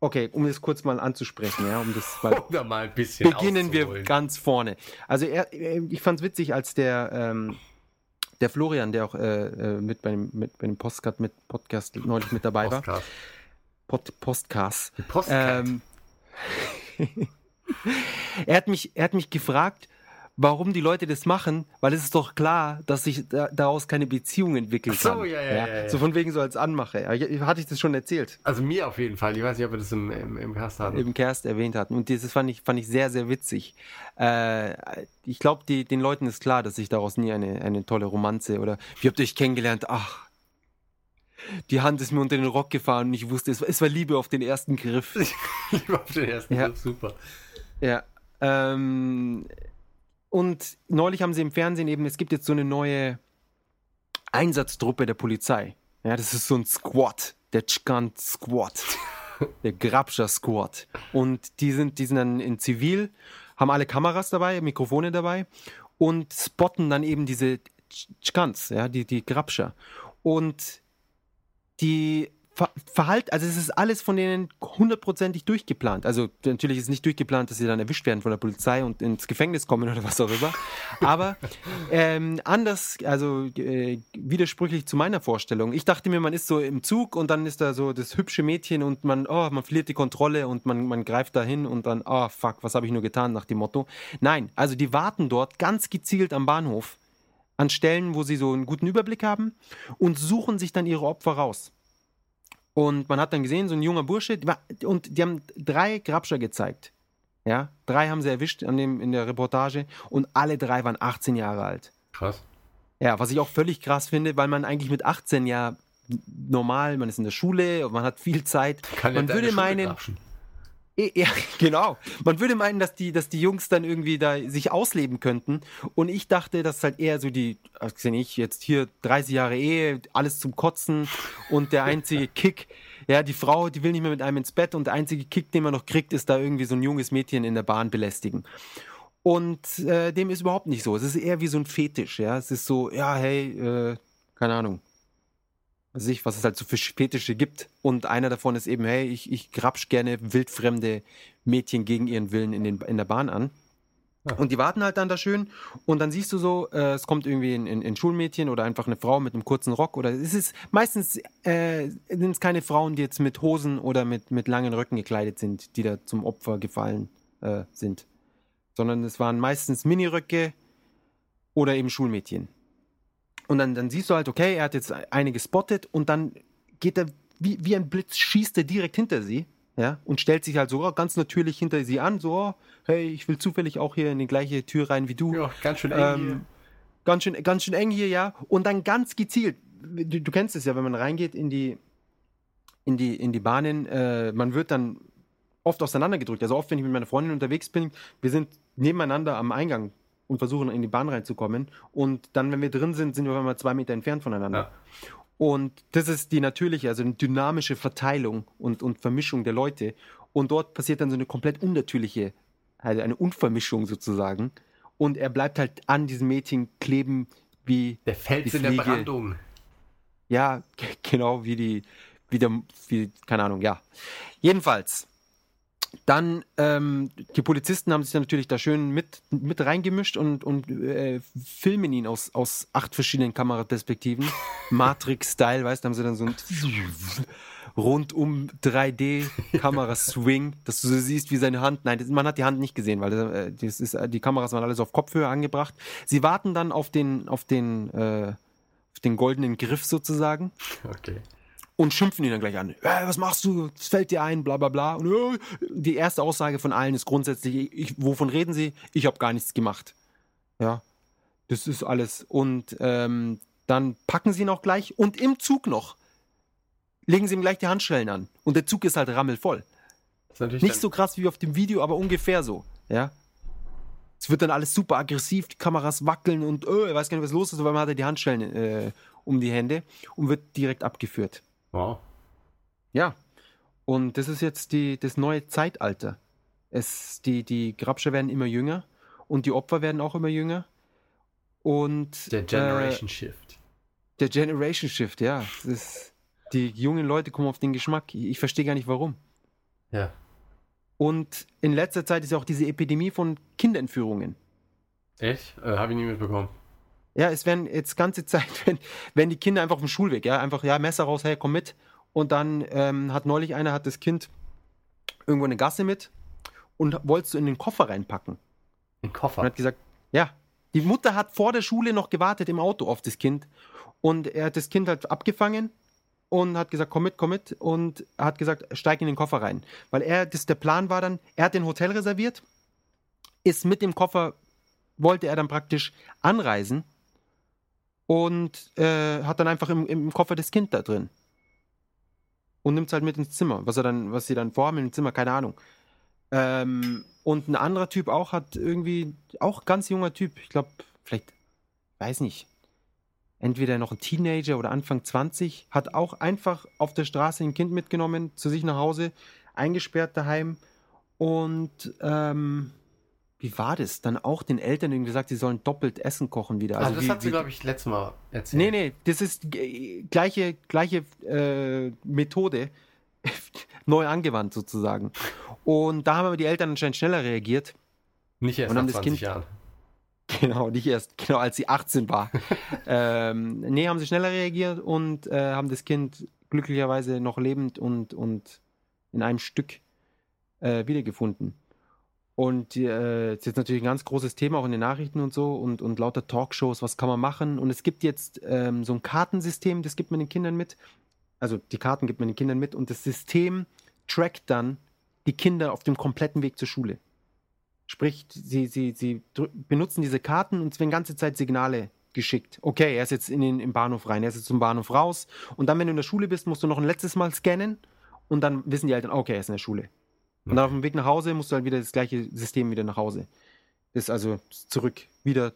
okay, um das kurz mal anzusprechen, ja, um das mal, oder mal ein bisschen beginnen wir ganz vorne. Also, er, ich fand es witzig, als der, ähm, der Florian, der auch äh, mit bei dem, mit, bei dem Postcard, mit Podcast neulich mit dabei Postcard. war. Pod, Postcast. Postcard. Ähm, Er hat mich, er hat mich gefragt, warum die Leute das machen, weil es ist doch klar, dass sich da, daraus keine Beziehung entwickeln kann. Ach so, ja, ja, ja, ja, ja. So von wegen so als Anmache. Hatte ich das schon erzählt? Also mir auf jeden Fall. Ich weiß nicht, ob wir das im, im, im Kerst hatten. Im Kerst erwähnt hatten. Und das fand ich, fand ich sehr, sehr witzig. Äh, ich glaube, den Leuten ist klar, dass sich daraus nie eine, eine tolle Romanze oder wie habt ihr euch kennengelernt? Ach. Die Hand ist mir unter den Rock gefahren und ich wusste, es, es war Liebe auf den ersten Griff. Liebe auf den ersten ja. Griff, super. Ja, ähm, und neulich haben sie im Fernsehen eben, es gibt jetzt so eine neue Einsatztruppe der Polizei. Ja, das ist so ein Squad, der Tschkan-Squad, der Grabscher-Squad. Und die sind, die sind dann in Zivil, haben alle Kameras dabei, Mikrofone dabei und spotten dann eben diese Tschkans, ja, die, die Grabscher. Und die Verhalten, also es ist alles von denen hundertprozentig durchgeplant. Also natürlich ist es nicht durchgeplant, dass sie dann erwischt werden von der Polizei und ins Gefängnis kommen oder was auch immer. Aber ähm, anders, also äh, widersprüchlich zu meiner Vorstellung. Ich dachte mir, man ist so im Zug und dann ist da so das hübsche Mädchen und man, oh, man verliert die Kontrolle und man, man greift da hin und dann, oh fuck, was habe ich nur getan, nach dem Motto. Nein, also die warten dort ganz gezielt am Bahnhof an Stellen, wo sie so einen guten Überblick haben und suchen sich dann ihre Opfer raus. Und man hat dann gesehen, so ein junger Bursche, die war, und die haben drei Grabscher gezeigt. Ja, drei haben sie erwischt an dem, in der Reportage und alle drei waren achtzehn Jahre alt. Krass. Ja, was ich auch völlig krass finde, weil man eigentlich mit achtzehn ja normal, man ist in der Schule und man hat viel Zeit. Kann man ja würde meinen, grabschen. Ja, genau. Man würde meinen, dass die, dass die Jungs dann irgendwie da sich ausleben könnten. Und ich dachte, dass halt eher so die, was sehe ich jetzt hier, dreißig Jahre Ehe, alles zum Kotzen und der einzige Kick, ja, die Frau, die will nicht mehr mit einem ins Bett und der einzige Kick, den man noch kriegt, ist da irgendwie so ein junges Mädchen in der Bahn belästigen. Und äh, dem ist überhaupt nicht so. Es ist eher wie so ein Fetisch, ja. Es ist so, ja, hey, äh, keine Ahnung. Sich, was es halt so für Fetische gibt. Und einer davon ist eben, hey, ich, ich grapsch gerne wildfremde Mädchen gegen ihren Willen in, den, in der Bahn an. Ja. Und die warten halt dann da schön und dann siehst du so, äh, es kommt irgendwie ein, ein, ein Schulmädchen oder einfach eine Frau mit einem kurzen Rock oder es ist meistens äh, sind es keine Frauen, die jetzt mit Hosen oder mit, mit langen Röcken gekleidet sind, die da zum Opfer gefallen äh, sind. sondern es waren meistens Miniröcke oder eben Schulmädchen. Und dann, dann siehst du halt, okay, er hat jetzt eine gespottet und dann geht er wie, wie ein Blitz, schießt er direkt hinter sie, ja, und stellt sich halt so ganz natürlich hinter sie an, so, hey, ich will zufällig auch hier in die gleiche Tür rein wie du. Ja, ganz schön eng ähm, hier. Ganz schön, ganz schön eng hier, ja. Und dann ganz gezielt, du, du kennst es ja, wenn man reingeht in die, in die, in die Bahnen, äh, man wird dann oft auseinandergedrückt. Also oft, wenn ich mit meiner Freundin unterwegs bin, wir sind nebeneinander am Eingang und versuchen, in die Bahn reinzukommen. Und dann, wenn wir drin sind, sind wir auf einmal zwei Meter entfernt voneinander. Ja. Und das ist die natürliche, also eine dynamische Verteilung und, und Vermischung der Leute. Und dort passiert dann so eine komplett unnatürliche, also eine Unvermischung sozusagen. Und er bleibt halt an diesem Mädchen kleben wie der Fels in der Brandung. Ja, g- genau, wie die, wie der, wie, keine Ahnung, ja. Jedenfalls, dann, ähm, die Polizisten haben sich dann natürlich da schön mit, mit reingemischt und, und äh, filmen ihn aus, aus acht verschiedenen Kameraperspektiven. Matrix-Style, weißt du, haben sie dann so ein rundum drei D-Kamera-Swing, dass du so siehst, wie seine Hand, nein, das, man hat die Hand nicht gesehen, weil das, das ist, die Kameras waren alles auf Kopfhöhe angebracht. Sie warten dann auf den, auf den, äh, auf den goldenen Griff sozusagen. Okay. Und schimpfen ihn dann gleich an. Hey, was machst du? Es fällt dir ein, bla bla bla. Und oh, die erste Aussage von allen ist grundsätzlich, ich, wovon reden sie? Ich habe gar nichts gemacht. Ja, das ist alles. Und ähm, dann packen sie ihn auch gleich und im Zug noch legen sie ihm gleich die Handschellen an. Und der Zug ist halt rammelvoll. Das ist natürlich nicht so krass wie auf dem Video, aber ungefähr so. Ja. Es wird dann alles super aggressiv, die Kameras wackeln und oh, er weiß gar nicht, was los ist, weil man hat ja die Handschellen äh, um die Hände und wird direkt abgeführt. Wow. Ja, und das ist jetzt die, das neue Zeitalter. Es, die, die Grabscher werden immer jünger und die Opfer werden auch immer jünger. Und der Generation äh, Shift. Der Generation Shift, ja. Ist, die jungen Leute kommen auf den Geschmack. Ich verstehe gar nicht, warum. Ja. Und in letzter Zeit ist ja auch diese Epidemie von Kinderentführungen. Echt? Äh, habe ich nie mitbekommen. Ja, es werden jetzt ganze Zeit, wenn, wenn die Kinder einfach auf dem Schulweg, ja, einfach, ja, Messer raus, hey, komm mit. Und dann ähm, hat neulich einer, hat das Kind irgendwo eine Gasse mit und wolltest du in den Koffer reinpacken. In den Koffer? Und hat gesagt, ja, die Mutter hat vor der Schule noch gewartet im Auto auf das Kind und er hat das Kind halt abgefangen und hat gesagt, komm mit, komm mit und hat gesagt, steig in den Koffer rein. Weil er, das, der Plan war dann, er hat ein Hotel reserviert, ist mit dem Koffer, wollte er dann praktisch anreisen. Und äh, hat dann einfach im, im Koffer das Kind da drin. Und nimmt es halt mit ins Zimmer. Was er dann, was sie dann vorhaben im Zimmer, keine Ahnung. Ähm, und ein anderer Typ auch hat irgendwie, auch ganz junger Typ, ich glaube, vielleicht, weiß nicht, entweder noch ein Teenager oder Anfang zwanzig, hat auch einfach auf der Straße ein Kind mitgenommen, zu sich nach Hause, eingesperrt daheim. Und ähm, wie war das? Dann auch den Eltern irgendwie gesagt, sie sollen doppelt Essen kochen wieder. Also, also das hat sie, glaube ich, letztes Mal erzählt. Nee, nee, das ist g- gleiche, gleiche äh, Methode, neu angewandt sozusagen. Und da haben aber die Eltern anscheinend schneller reagiert. Nicht erst nach zwanzig Jahren. Genau, nicht erst, genau, als sie achtzehn war. ähm, nee, haben sie schneller reagiert und äh, haben das Kind glücklicherweise noch lebend und, und in einem Stück äh, wiedergefunden. Und äh, das ist jetzt natürlich ein ganz großes Thema, auch in den Nachrichten und so und, und lauter Talkshows, was kann man machen? Und es gibt jetzt ähm, so ein Kartensystem, das gibt man den Kindern mit. Also die Karten gibt man den Kindern mit und das System trackt dann die Kinder auf dem kompletten Weg zur Schule. Sprich, sie, sie, sie dr- benutzen diese Karten und es werden die ganze Zeit Signale geschickt. Okay, er ist jetzt in den, im Bahnhof rein, er ist jetzt zum Bahnhof raus. Und dann, wenn du in der Schule bist, musst du noch ein letztes Mal scannen und dann wissen die Eltern, okay, er ist in der Schule. Und dann auf dem Weg nach Hause musst du halt wieder das gleiche System wieder nach Hause. Ist also zurück, wieder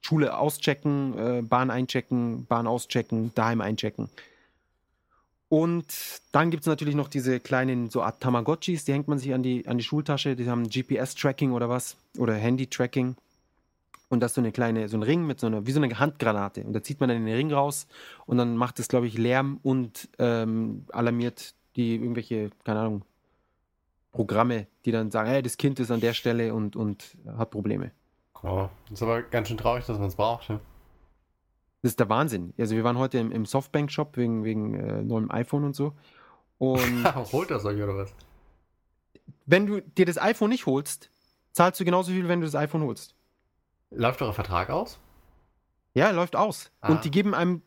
Schule auschecken, Bahn einchecken, Bahn auschecken, daheim einchecken. Und dann gibt es natürlich noch diese kleinen so Art Tamagotchis, die hängt man sich an die, an die Schultasche, die haben G P S-Tracking oder was, oder Handy-Tracking. Und das ist so eine kleine, so ein Ring mit so einer, wie so eine Handgranate. Und da zieht man dann den Ring raus und dann macht es, glaube ich, Lärm und ähm, alarmiert die irgendwelche, keine Ahnung, Programme, die dann sagen, hey, das Kind ist an der Stelle und, und hat Probleme. Oh, ist aber ganz schön traurig, dass man es braucht. Ne? Das ist der Wahnsinn. Also wir waren heute im, im Softbank-Shop wegen, wegen äh, neuem iPhone und so. Und holt das euch oder was? Wenn du dir das iPhone nicht holst, zahlst du genauso viel, wenn du das iPhone holst. Läuft euer Vertrag aus? Ja, läuft aus. Ah. Und die geben einem,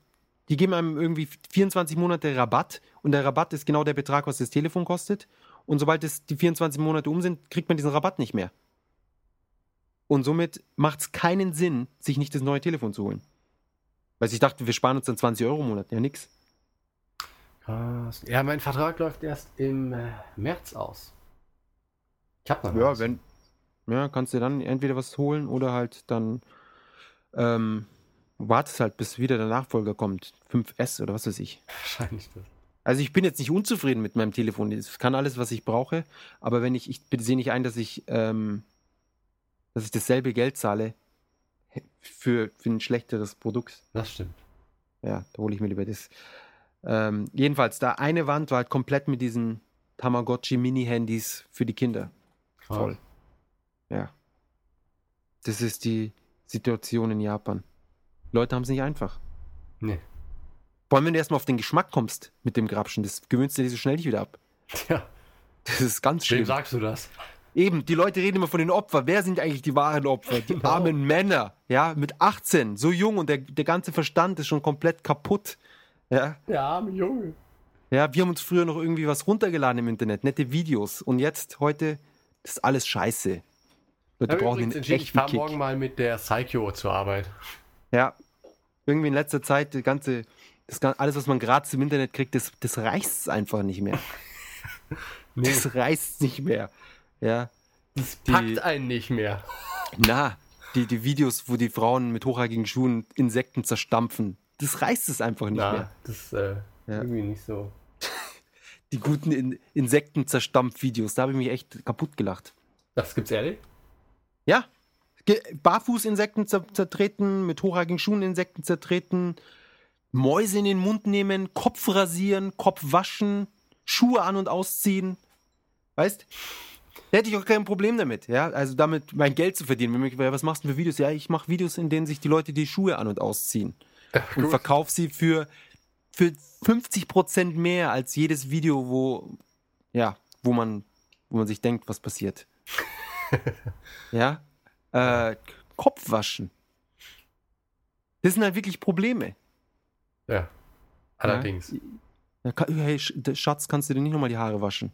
die geben einem irgendwie vierundzwanzig Monate Rabatt. Und der Rabatt ist genau der Betrag, was das Telefon kostet. Und sobald es die vierundzwanzig Monate um sind, kriegt man diesen Rabatt nicht mehr. Und somit macht es keinen Sinn, sich nicht das neue Telefon zu holen. Weil ich dachte, wir sparen uns dann zwanzig Euro im Monat. Ja, nix. Krass. Ja, mein Vertrag läuft erst im März aus. Ich hab noch ja, was. Wenn, ja, kannst dir dann entweder was holen oder halt dann ähm, wartest halt, bis wieder der Nachfolger kommt. fünf S oder was weiß ich. Wahrscheinlich das. Also ich bin jetzt nicht unzufrieden mit meinem Telefon. Es kann alles, was ich brauche. Aber wenn ich, ich sehe nicht ein, dass ich ähm, dass ich dasselbe Geld zahle für, für ein schlechteres Produkt. Das stimmt. Ja, da hole ich mir lieber das. Ähm, jedenfalls, da eine Wand war halt komplett mit diesen Tamagotchi-Mini-Handys für die Kinder. Krass. Voll. Ja. Das ist die Situation in Japan. Leute haben es nicht einfach. Nee. Vor allem, wenn du erstmal auf den Geschmack kommst mit dem Grapschen, das gewöhnst du dir so schnell nicht wieder ab. Ja. Das ist ganz schlimm. Wem sagst du das? Eben, die Leute reden immer von den Opfern. Wer sind eigentlich die wahren Opfer? Die genau. armen Männer, ja, mit achtzehn, so jung und der, der ganze Verstand ist schon komplett kaputt. Ja, der arme Junge. Ja, wir haben uns früher noch irgendwie was runtergeladen im Internet, nette Videos. Und jetzt, heute, das ist alles scheiße. Leute ja, brauchen den echten Ich fahre morgen mal mit der Saikyo zur Arbeit. Ja, irgendwie in letzter Zeit, die ganze... Das, alles, was man gratis im Internet kriegt, das, das reißt es einfach nicht mehr. Nee. Das reißt nicht mehr. Ja, das die, packt einen nicht mehr. Na, die, die Videos, wo die Frauen mit hochhackigen Schuhen Insekten zerstampfen, das reißt es einfach nicht na, mehr. Das ist äh, ja. irgendwie nicht so. Die guten In- Insekten-Zerstampf-Videos, da habe ich mich echt kaputt gelacht. Das gibt's ehrlich? Ja. Ge- Barfuß-Insekten zer- zertreten, mit hochhackigen Schuhen Insekten zertreten, Mäuse in den Mund nehmen, Kopf rasieren, Kopf waschen, Schuhe an- und ausziehen. Weißt? Da hätte ich auch kein Problem damit, ja? Also damit mein Geld zu verdienen. Wenn mich, was machst du für Videos? Ja, ich mache Videos, in denen sich die Leute die Schuhe an- und ausziehen. Ja, und verkaufe sie für, für fünfzig Prozent mehr als jedes Video, wo, ja, wo, man, wo man sich denkt, was passiert. Ja? Äh, Kopf waschen. Das sind halt wirklich Probleme. Ja, allerdings. Ja, hey, Schatz, kannst du dir nicht nochmal die Haare waschen?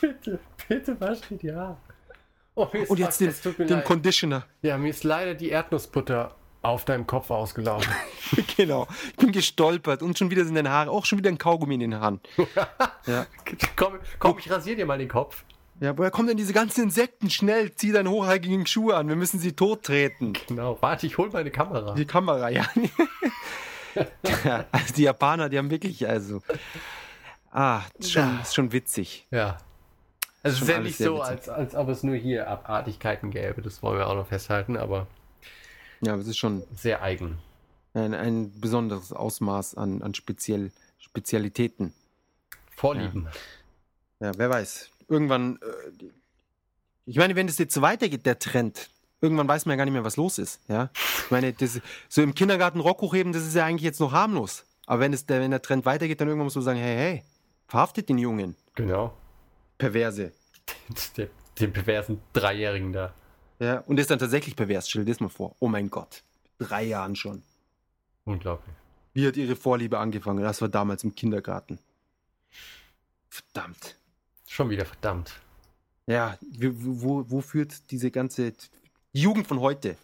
bitte, bitte wasch dir die Haare. Oh, und jetzt den, den Conditioner. Ja, mir ist leider die Erdnussbutter auf deinem Kopf ausgelaufen. Genau, ich bin gestolpert und schon wieder sind deine Haare, auch schon wieder ein Kaugummi in den Haaren. Ja. komm, komm, ich rasiere dir mal den Kopf. Ja, woher kommen denn diese ganzen Insekten? Schnell, zieh deine hochhackigen Schuhe an, wir müssen sie tottreten. Genau, warte, ich hol meine Kamera. Die Kamera, ja. Ja, also die Japaner, die haben wirklich, also... Ah, ist schon, ist schon witzig. Ja. Also es ist ja nicht so, als, als ob es nur hier Abartigkeiten gäbe, das wollen wir auch noch festhalten, aber... Ja, aber es ist schon... Sehr eigen. Ein, ein besonderes Ausmaß an, an speziell, Spezialitäten. Vorlieben. Ja, ja, wer weiß... Irgendwann, ich meine, wenn es jetzt so weitergeht, der Trend, irgendwann weiß man ja gar nicht mehr, was los ist. Ja? Ich meine, das, so im Kindergarten Rock hochheben, das ist ja eigentlich jetzt noch harmlos. Aber wenn, es, wenn der Trend weitergeht, dann irgendwann muss man sagen, hey, hey, verhaftet den Jungen. Genau. Perverse. Den, den perversen Dreijährigen da. Ja, und der ist dann tatsächlich pervers, stell dir das mal vor. Oh mein Gott, mit drei Jahren schon. Unglaublich. Wie hat ihre Vorliebe angefangen? Das war damals im Kindergarten. Verdammt. Schon wieder verdammt. Ja, wo, wo führt diese ganze Jugend von heute?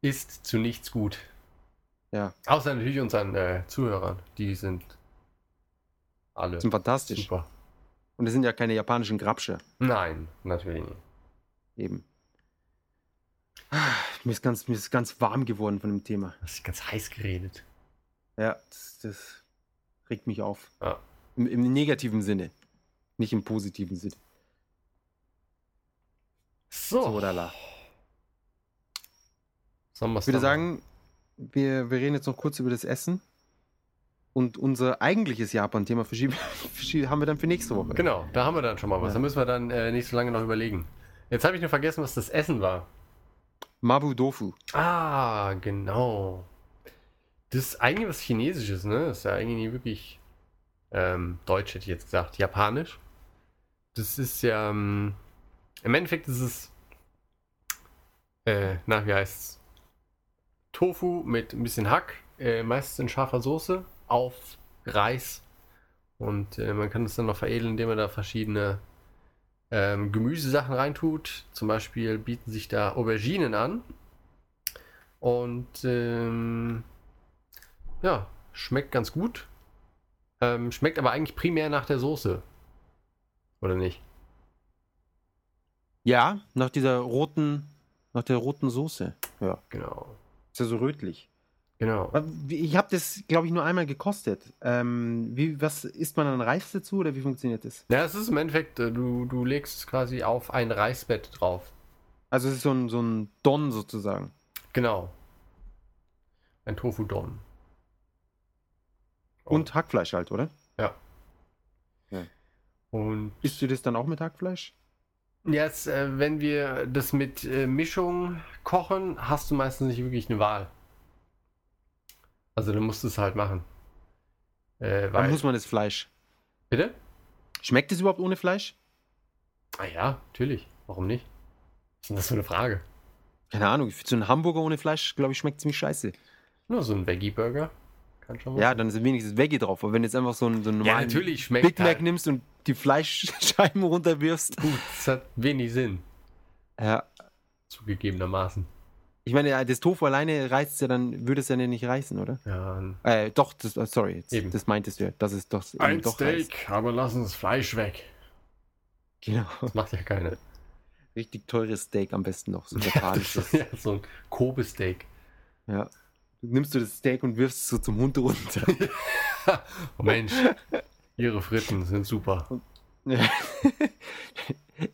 Ist zu nichts gut. Ja. Außer natürlich unseren äh, Zuhörern. Die sind alle sind fantastisch. Super. Und das sind ja keine japanischen Grabsche. Nein, natürlich nicht. Eben. Mir ist ganz, mir ist ganz warm geworden von dem Thema. Du hast ganz heiß geredet. Ja, das, das regt mich auf. Ah. Im, im negativen Sinne. Nicht im positiven Sinn. So. So da la. Ich würde sagen, wir, wir reden jetzt noch kurz über das Essen und unser eigentliches Japan-Thema verschieben, verschieben haben wir dann für nächste Woche. Genau, da haben wir dann schon mal was. Ja. Da müssen wir dann äh, nicht so lange noch überlegen. Jetzt habe ich nur vergessen, was das Essen war. Mabu Dofu. Ah, genau. Das ist eigentlich was Chinesisches, ne? Das ist ja eigentlich nicht wirklich ähm, Deutsch, hätte ich jetzt gesagt. Japanisch. Das ist ja ähm, Im Endeffekt ist es, äh, na, wie heißt's? Tofu mit ein bisschen Hack, äh, meistens in scharfer Soße, auf Reis. Und äh, man kann es dann noch veredeln, indem man da verschiedene ähm, Gemüsesachen reintut. Zum Beispiel bieten sich da Auberginen an. Und ähm, ja, schmeckt ganz gut. Ähm, schmeckt aber eigentlich primär nach der Soße. Oder nicht? Ja, nach dieser roten, nach der roten Soße. Ja, genau. Ist ja so rötlich. Genau. Ich habe das, glaube ich, nur einmal gekostet. Ähm, wie, was isst man dann Reis dazu oder wie funktioniert das? Ja, es ist im Endeffekt, du, du legst es quasi auf ein Reisbett drauf. Also es ist so ein, so ein Don sozusagen. Genau. Ein Tofu-Don. Oh. Und Hackfleisch halt, oder? Ja. Ja. Und isst du das dann auch mit Hackfleisch? Jetzt, äh, wenn wir das mit äh, Mischung kochen, hast du meistens nicht wirklich eine Wahl. Also, du musst es halt machen. Äh, weil... Dann muss man das Fleisch. Bitte? Schmeckt es überhaupt ohne Fleisch? Ah ja, natürlich. Warum nicht? Was ist denn das für eine Frage? Keine Ahnung. Für so einen Hamburger ohne Fleisch, glaube ich, schmeckt ziemlich scheiße. Nur so ein Veggie-Burger. Kann schon was ja, sein. Dann ist wenigstens Veggie drauf. Aber wenn du jetzt einfach so einen, so einen normalen ja, Big Mac halt. nimmst und die Fleischscheiben runterwirfst. Gut, das hat wenig Sinn. Ja. Zugegebenermaßen. Ich meine, das Tofu alleine reizt es ja dann, würde es ja nicht reißen, oder? Ja. Äh, doch, das, sorry, jetzt, eben. Das meintest du ja. Das ist doch, ein doch Steak, reißt. Aber lass uns Fleisch weg. Genau. Das macht ja keiner. Richtig teures Steak am besten noch, so ein japanisches. Ja, so ein Kobe-Steak. Ja. Nimmst du das Steak und wirfst es so zum Hund runter. Oh, Mensch. Ihre Fritten sind super.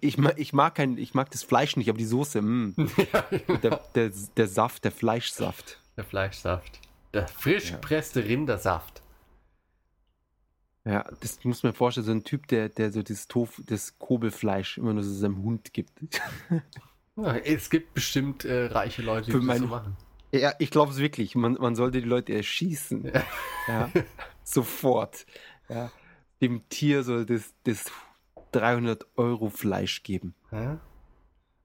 Ich mag, ich, mag kein, ich mag das Fleisch nicht, aber die Soße, ja, genau. der, der, der Saft, der Fleischsaft. Der Fleischsaft. Der frisch gepresste ja. Rindersaft. Ja, das muss man vorstellen, so ein Typ, der, der so das, Tof, das Kobelfleisch immer nur so seinem Hund gibt. Ja, es gibt bestimmt äh, reiche Leute, die das so machen. Ja, ich glaube es wirklich. Man, man sollte die Leute erschießen. Ja. Ja. Sofort. Ja. Dem Tier soll das, das dreihundert Euro Fleisch geben. Ja.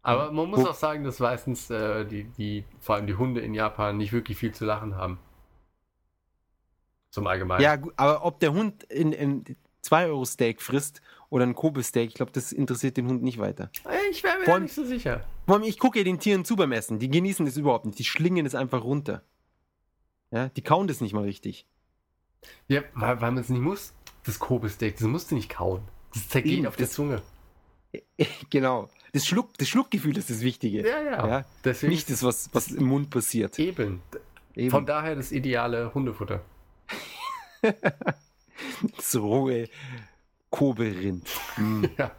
Aber man muss oh. auch sagen, dass meistens äh, die, die, vor allem die Hunde in Japan nicht wirklich viel zu lachen haben. Zum Allgemeinen. Ja, aber ob der Hund in, in zwei Euro Steak frisst oder ein Kobe-Steak, ich glaube, das interessiert den Hund nicht weiter. Ich wäre mir allem, nicht so sicher. Vor allem, ich gucke ja den Tieren zu beim Essen. Die genießen das überhaupt nicht. Die schlingen das einfach runter. Ja, die kauen das nicht mal richtig. Ja, weil, weil man es nicht muss. Das Kobe-Steak, das musst du nicht kauen. Das zergeht Eben, auf der das, Zunge. Genau. Das, Schluck, das Schluckgefühl ist das Wichtige. Ja, ja. ja deswegen nicht das, was, was im Mund passiert. Eben. Eben. Von daher das ideale Hundefutter. Das rohe Kobe-Rind. Mhm. Ja.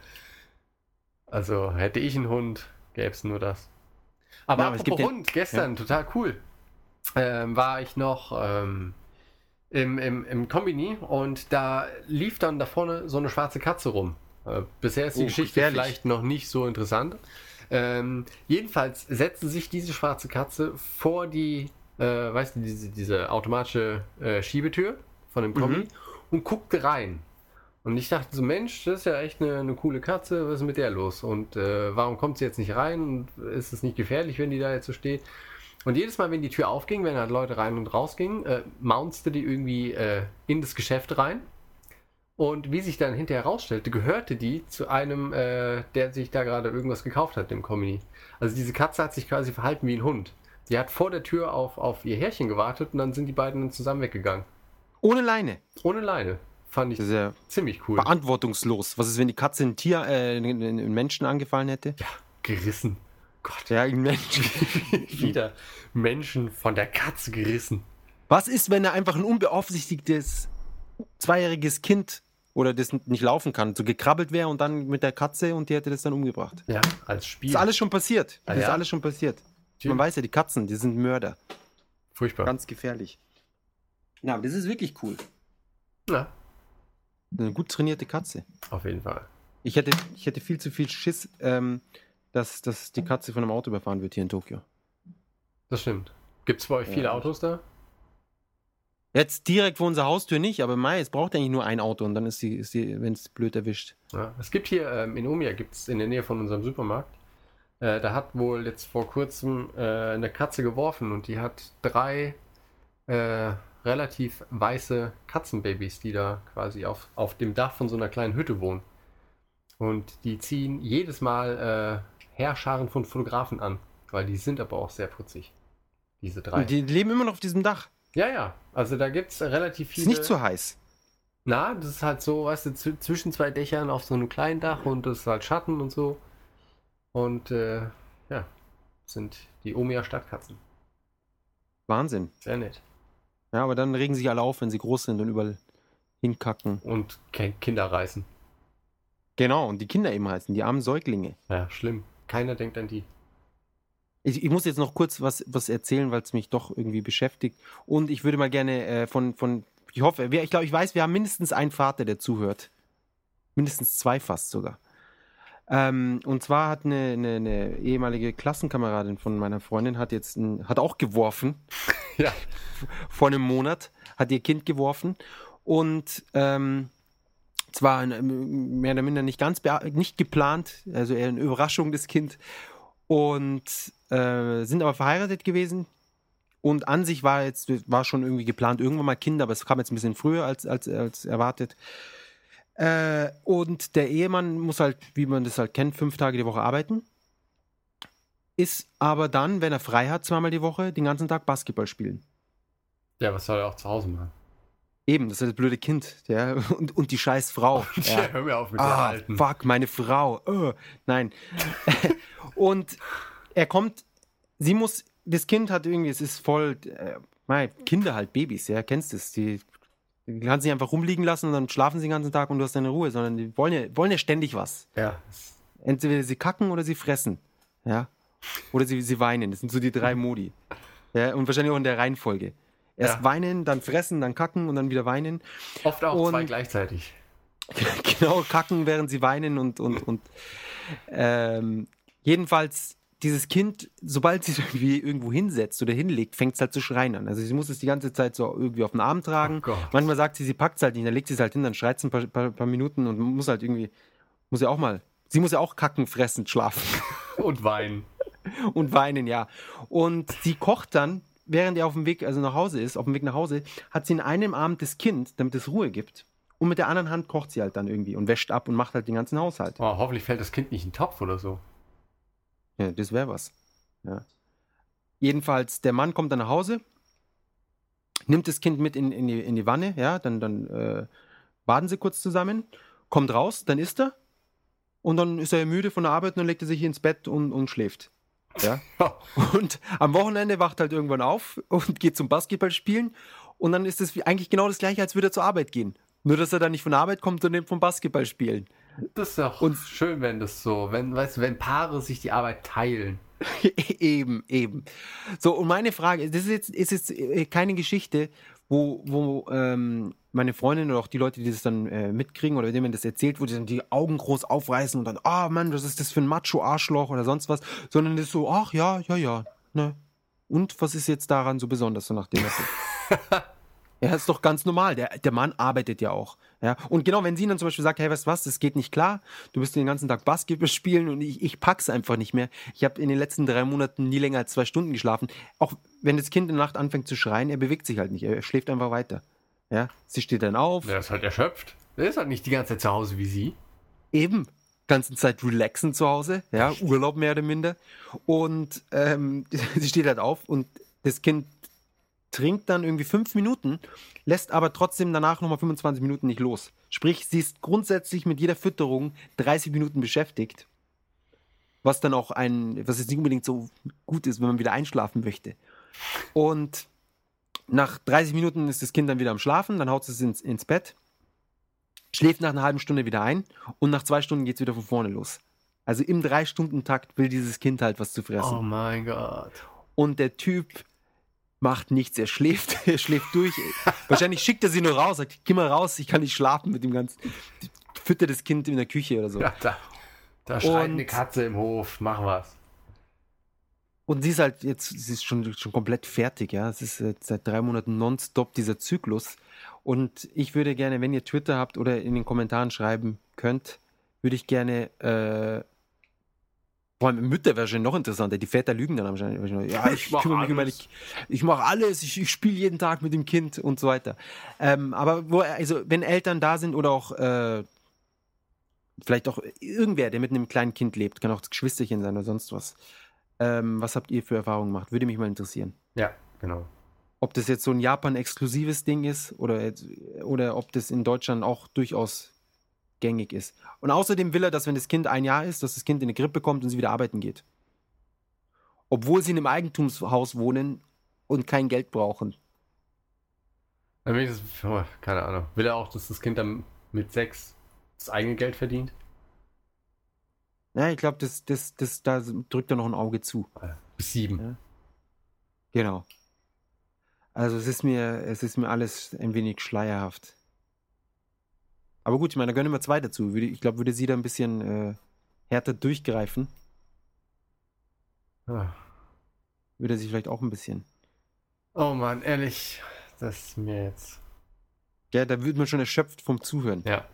Also hätte ich einen Hund, gäbe es nur das. Aber, ja, aber apropos Hund, gestern, ja. total cool, ähm, war ich noch... Ähm, Im, im, im Kombini und da lief dann da vorne so eine schwarze Katze rum. Äh, bisher ist die oh, Geschichte gefährlich. Vielleicht noch nicht so interessant. Ähm, jedenfalls setzte sich diese schwarze Katze vor die, äh, weißt du, diese, diese automatische äh, Schiebetür von dem Kombi mhm. und guckte rein. Und ich dachte so, Mensch, das ist ja echt eine, eine coole Katze, was ist mit der los? Und äh, warum kommt sie jetzt nicht rein? Und ist es nicht gefährlich, wenn die da jetzt so steht? Und jedes Mal, wenn die Tür aufging, wenn halt Leute rein und raus gingen, äh, mounste die irgendwie äh, in das Geschäft rein. Und wie sich dann hinterher herausstellte, gehörte die zu einem, äh, der sich da gerade irgendwas gekauft hat im Kombini. Also diese Katze hat sich quasi verhalten wie ein Hund. Die hat vor der Tür auf, auf ihr Härchen gewartet und dann sind die beiden dann zusammen weggegangen. Ohne Leine? Ohne Leine. Fand ich sehr ziemlich cool. Verantwortungslos. Was ist, wenn die Katze ein Tier, äh, einen Menschen angefallen hätte? Ja, gerissen. Gott, ja, ein Mensch. Wieder Menschen von der Katze gerissen. Was ist, wenn da einfach ein unbeaufsichtigtes zweijähriges Kind oder das nicht laufen kann, so gekrabbelt wäre und dann mit der Katze und die hätte das dann umgebracht? Ja, als Spiel. Ist alles schon passiert. Ah, das ja? ist alles schon passiert. Stimmt. Man weiß ja, die Katzen, die sind Mörder. Furchtbar. Ganz gefährlich. Ja, aber das ist wirklich cool. Ja. Eine gut trainierte Katze. Auf jeden Fall. Ich hätte, ich hätte viel zu viel Schiss, ähm, Dass, dass die Katze von einem Auto überfahren wird hier in Tokio. Das stimmt. Gibt es bei euch ja. viele Autos da? Jetzt direkt vor unserer Haustür nicht, aber mei, es braucht eigentlich nur ein Auto und dann ist sie, ist sie wenn es blöd erwischt. Ja, es gibt hier, ähm, in Omiya gibt es in der Nähe von unserem Supermarkt, äh, da hat wohl jetzt vor kurzem äh, eine Katze geworfen und die hat drei äh, relativ weiße Katzenbabys, die da quasi auf, auf dem Dach von so einer kleinen Hütte wohnen. Und die ziehen jedes Mal äh, Heerscharen von Fotografen an, weil die sind aber auch sehr putzig, diese drei. Die leben immer noch auf diesem Dach. Ja, ja, also da gibt es relativ viele... Ist nicht zu heiß. Na, das ist halt so, weißt du, z- zwischen zwei Dächern auf so einem kleinen Dach und das ist halt Schatten und so. Und äh, ja, sind die Omiya Stadtkatzen. Wahnsinn. Sehr nett. Ja, aber dann regen sich alle auf, wenn sie groß sind und überall hinkacken. Und ke- Kinder reißen. Genau, und die Kinder eben reißen, die armen Säuglinge. Ja, schlimm. Keiner denkt an die. Ich, ich muss jetzt noch kurz was, was erzählen, weil es mich doch irgendwie beschäftigt. Und ich würde mal gerne äh, von, von, ich hoffe, ich glaube, ich weiß, wir haben mindestens einen Vater, der zuhört. Mindestens zwei fast sogar. Ähm, und zwar hat eine, eine, eine ehemalige Klassenkameradin von meiner Freundin, hat jetzt ein, hat auch geworfen. Ja. Vor einem Monat hat ihr Kind geworfen. Und ähm, zwar mehr oder minder nicht ganz, bea- nicht geplant, also eher eine Überraschung des Kindes. Und äh, sind aber verheiratet gewesen und an sich war jetzt war schon irgendwie geplant, irgendwann mal Kinder, aber es kam jetzt ein bisschen früher als, als, als erwartet. Äh, und der Ehemann muss halt, wie man das halt kennt, fünf Tage die Woche arbeiten, ist aber dann, wenn er frei hat, zweimal die Woche, den ganzen Tag Basketball spielen. Ja, was soll er auch zu Hause machen? Eben, das ist das blöde Kind, ja, und, und die scheiß Frau. Ja, hör mir auf mit der ah, Alten. Fuck, meine Frau. Oh, nein. Und er kommt, sie muss, das Kind hat irgendwie, es ist voll, äh, mei, Kinder halt, Babys, ja, kennst es, die, die kannst du nicht einfach rumliegen lassen und dann schlafen sie den ganzen Tag und du hast deine Ruhe, sondern die wollen ja, wollen ja ständig was. Ja. Entweder sie kacken oder sie fressen, ja, oder sie, sie weinen, das sind so die drei Modi, ja, und wahrscheinlich auch in der Reihenfolge. Erst ja. weinen, dann fressen, dann kacken und dann wieder weinen. Oft auch und zwei gleichzeitig. Genau, kacken, während sie weinen und, und, und ähm, jedenfalls dieses Kind, sobald sie irgendwie irgendwo hinsetzt oder hinlegt, fängt es halt zu schreien an. Also sie muss es die ganze Zeit so irgendwie auf den Arm tragen. Oh, manchmal sagt sie, sie packt es halt nicht, dann legt sie es halt hin, dann schreit es ein paar, paar, paar Minuten und muss halt irgendwie, muss ja auch mal, sie muss ja auch kacken, fressen, schlafen. Und weinen. Und weinen, ja. Und sie kocht dann, während er auf dem Weg, also nach Hause ist, auf dem Weg nach Hause, hat sie in einem Arm das Kind, damit es Ruhe gibt. Und mit der anderen Hand kocht sie halt dann irgendwie und wäscht ab und macht halt den ganzen Haushalt. Oh, hoffentlich fällt das Kind nicht in den Topf oder so. Ja, das wäre was. Ja. Jedenfalls, der Mann kommt dann nach Hause, nimmt das Kind mit in, in, die, in die Wanne, ja, dann, dann äh, baden sie kurz zusammen, kommt raus, dann isst er und dann ist er müde von der Arbeit und dann legt er sich hier ins Bett und, und schläft. Ja. Und am Wochenende wacht halt irgendwann auf und geht zum Basketball spielen und dann ist es eigentlich genau das gleiche, als würde er zur Arbeit gehen. Nur, dass er dann nicht von der Arbeit kommt, sondern vom Basketball spielen. Das ist doch und schön, wenn das so, wenn, weißt du, wenn Paare sich die Arbeit teilen. eben, eben. So, und meine Frage, das ist jetzt, ist jetzt keine Geschichte, wo, wo ähm, meine Freundin oder auch die Leute, die das dann äh, mitkriegen oder denen das erzählt wurde, dann die Augen groß aufreißen und dann, ah, oh Mann, was ist das für ein Macho-Arschloch oder sonst was, sondern das ist so, ach ja, ja, ja, ne. Und was ist jetzt daran so besonders, so nach dem Motto? Ja, ist doch ganz normal. Der, der Mann arbeitet ja auch. Ja? Und genau, wenn sie dann zum Beispiel sagt, hey, weißt du was, das geht nicht klar, du bist den ganzen Tag Basketball spielen und ich, ich pack's einfach nicht mehr. Ich habe in den letzten drei Monaten nie länger als zwei Stunden geschlafen. Auch wenn das Kind in der Nacht anfängt zu schreien, er bewegt sich halt nicht, er schläft einfach weiter. Ja? Sie steht dann auf. Der ist halt erschöpft. Der ist halt nicht die ganze Zeit zu Hause wie sie. Eben. Ganze Zeit relaxen zu Hause. Ja, Urlaub mehr oder minder. Und ähm, sie steht halt auf und das Kind trinkt dann irgendwie fünf Minuten, lässt aber trotzdem danach nochmal fünfundzwanzig Minuten nicht los. Sprich, sie ist grundsätzlich mit jeder Fütterung dreißig Minuten beschäftigt, was dann auch ein, was jetzt nicht unbedingt so gut ist, wenn man wieder einschlafen möchte. Und nach dreißig Minuten ist das Kind dann wieder am Schlafen, dann haut es ins, ins Bett, schläft nach einer halben Stunde wieder ein und nach zwei Stunden geht es wieder von vorne los. Also im Drei-Stunden-Takt will dieses Kind halt was zu fressen. Oh mein Gott. Und der Typ macht nichts, er schläft, er schläft durch. Wahrscheinlich schickt er sie nur raus, sagt, geh mal raus, ich kann nicht schlafen mit dem ganzen, fütter das Kind in der Küche oder so. Ja, da da schreit eine Katze im Hof, mach was. Und sie ist halt jetzt, sie ist schon, schon komplett fertig, ja. Es ist jetzt seit drei Monaten nonstop dieser Zyklus. Und ich würde gerne, wenn ihr Twitter habt oder in den Kommentaren schreiben könnt, würde ich gerne, äh, vor allem Mütter wäre schon noch interessanter, die Väter lügen dann wahrscheinlich. Ja, ich, ich kümmere mich um meine, ich, ich mache alles, ich, ich spiele jeden Tag mit dem Kind und so weiter. Ähm, aber wo, also wenn Eltern da sind oder auch, äh, vielleicht auch irgendwer, der mit einem kleinen Kind lebt, kann auch das Geschwisterchen sein oder sonst was. Ähm, was habt ihr für Erfahrungen gemacht? Würde mich mal interessieren. Ja, genau. Ob das jetzt so ein Japan-exklusives Ding ist oder, oder ob das in Deutschland auch durchaus gängig ist. Und außerdem will er, dass wenn das Kind ein Jahr ist, dass das Kind in eine Krippe kommt und sie wieder arbeiten geht. Obwohl sie in einem Eigentumshaus wohnen und kein Geld brauchen. Keine Ahnung. Will er auch, dass das Kind dann mit sechs das eigene Geld verdient? Ja, ich glaube, das, das, das, da drückt er noch ein Auge zu. Bis sieben. Ja. Genau. Also es ist mir, es ist mir alles ein wenig schleierhaft. Aber gut, ich meine, da gönnen wir zwei dazu. Ich glaube, würde sie da ein bisschen äh, härter durchgreifen. Ah. Würde sie vielleicht auch ein bisschen. Oh Mann, ehrlich, das ist mir jetzt... Ja, da wird man schon erschöpft vom Zuhören. Ja.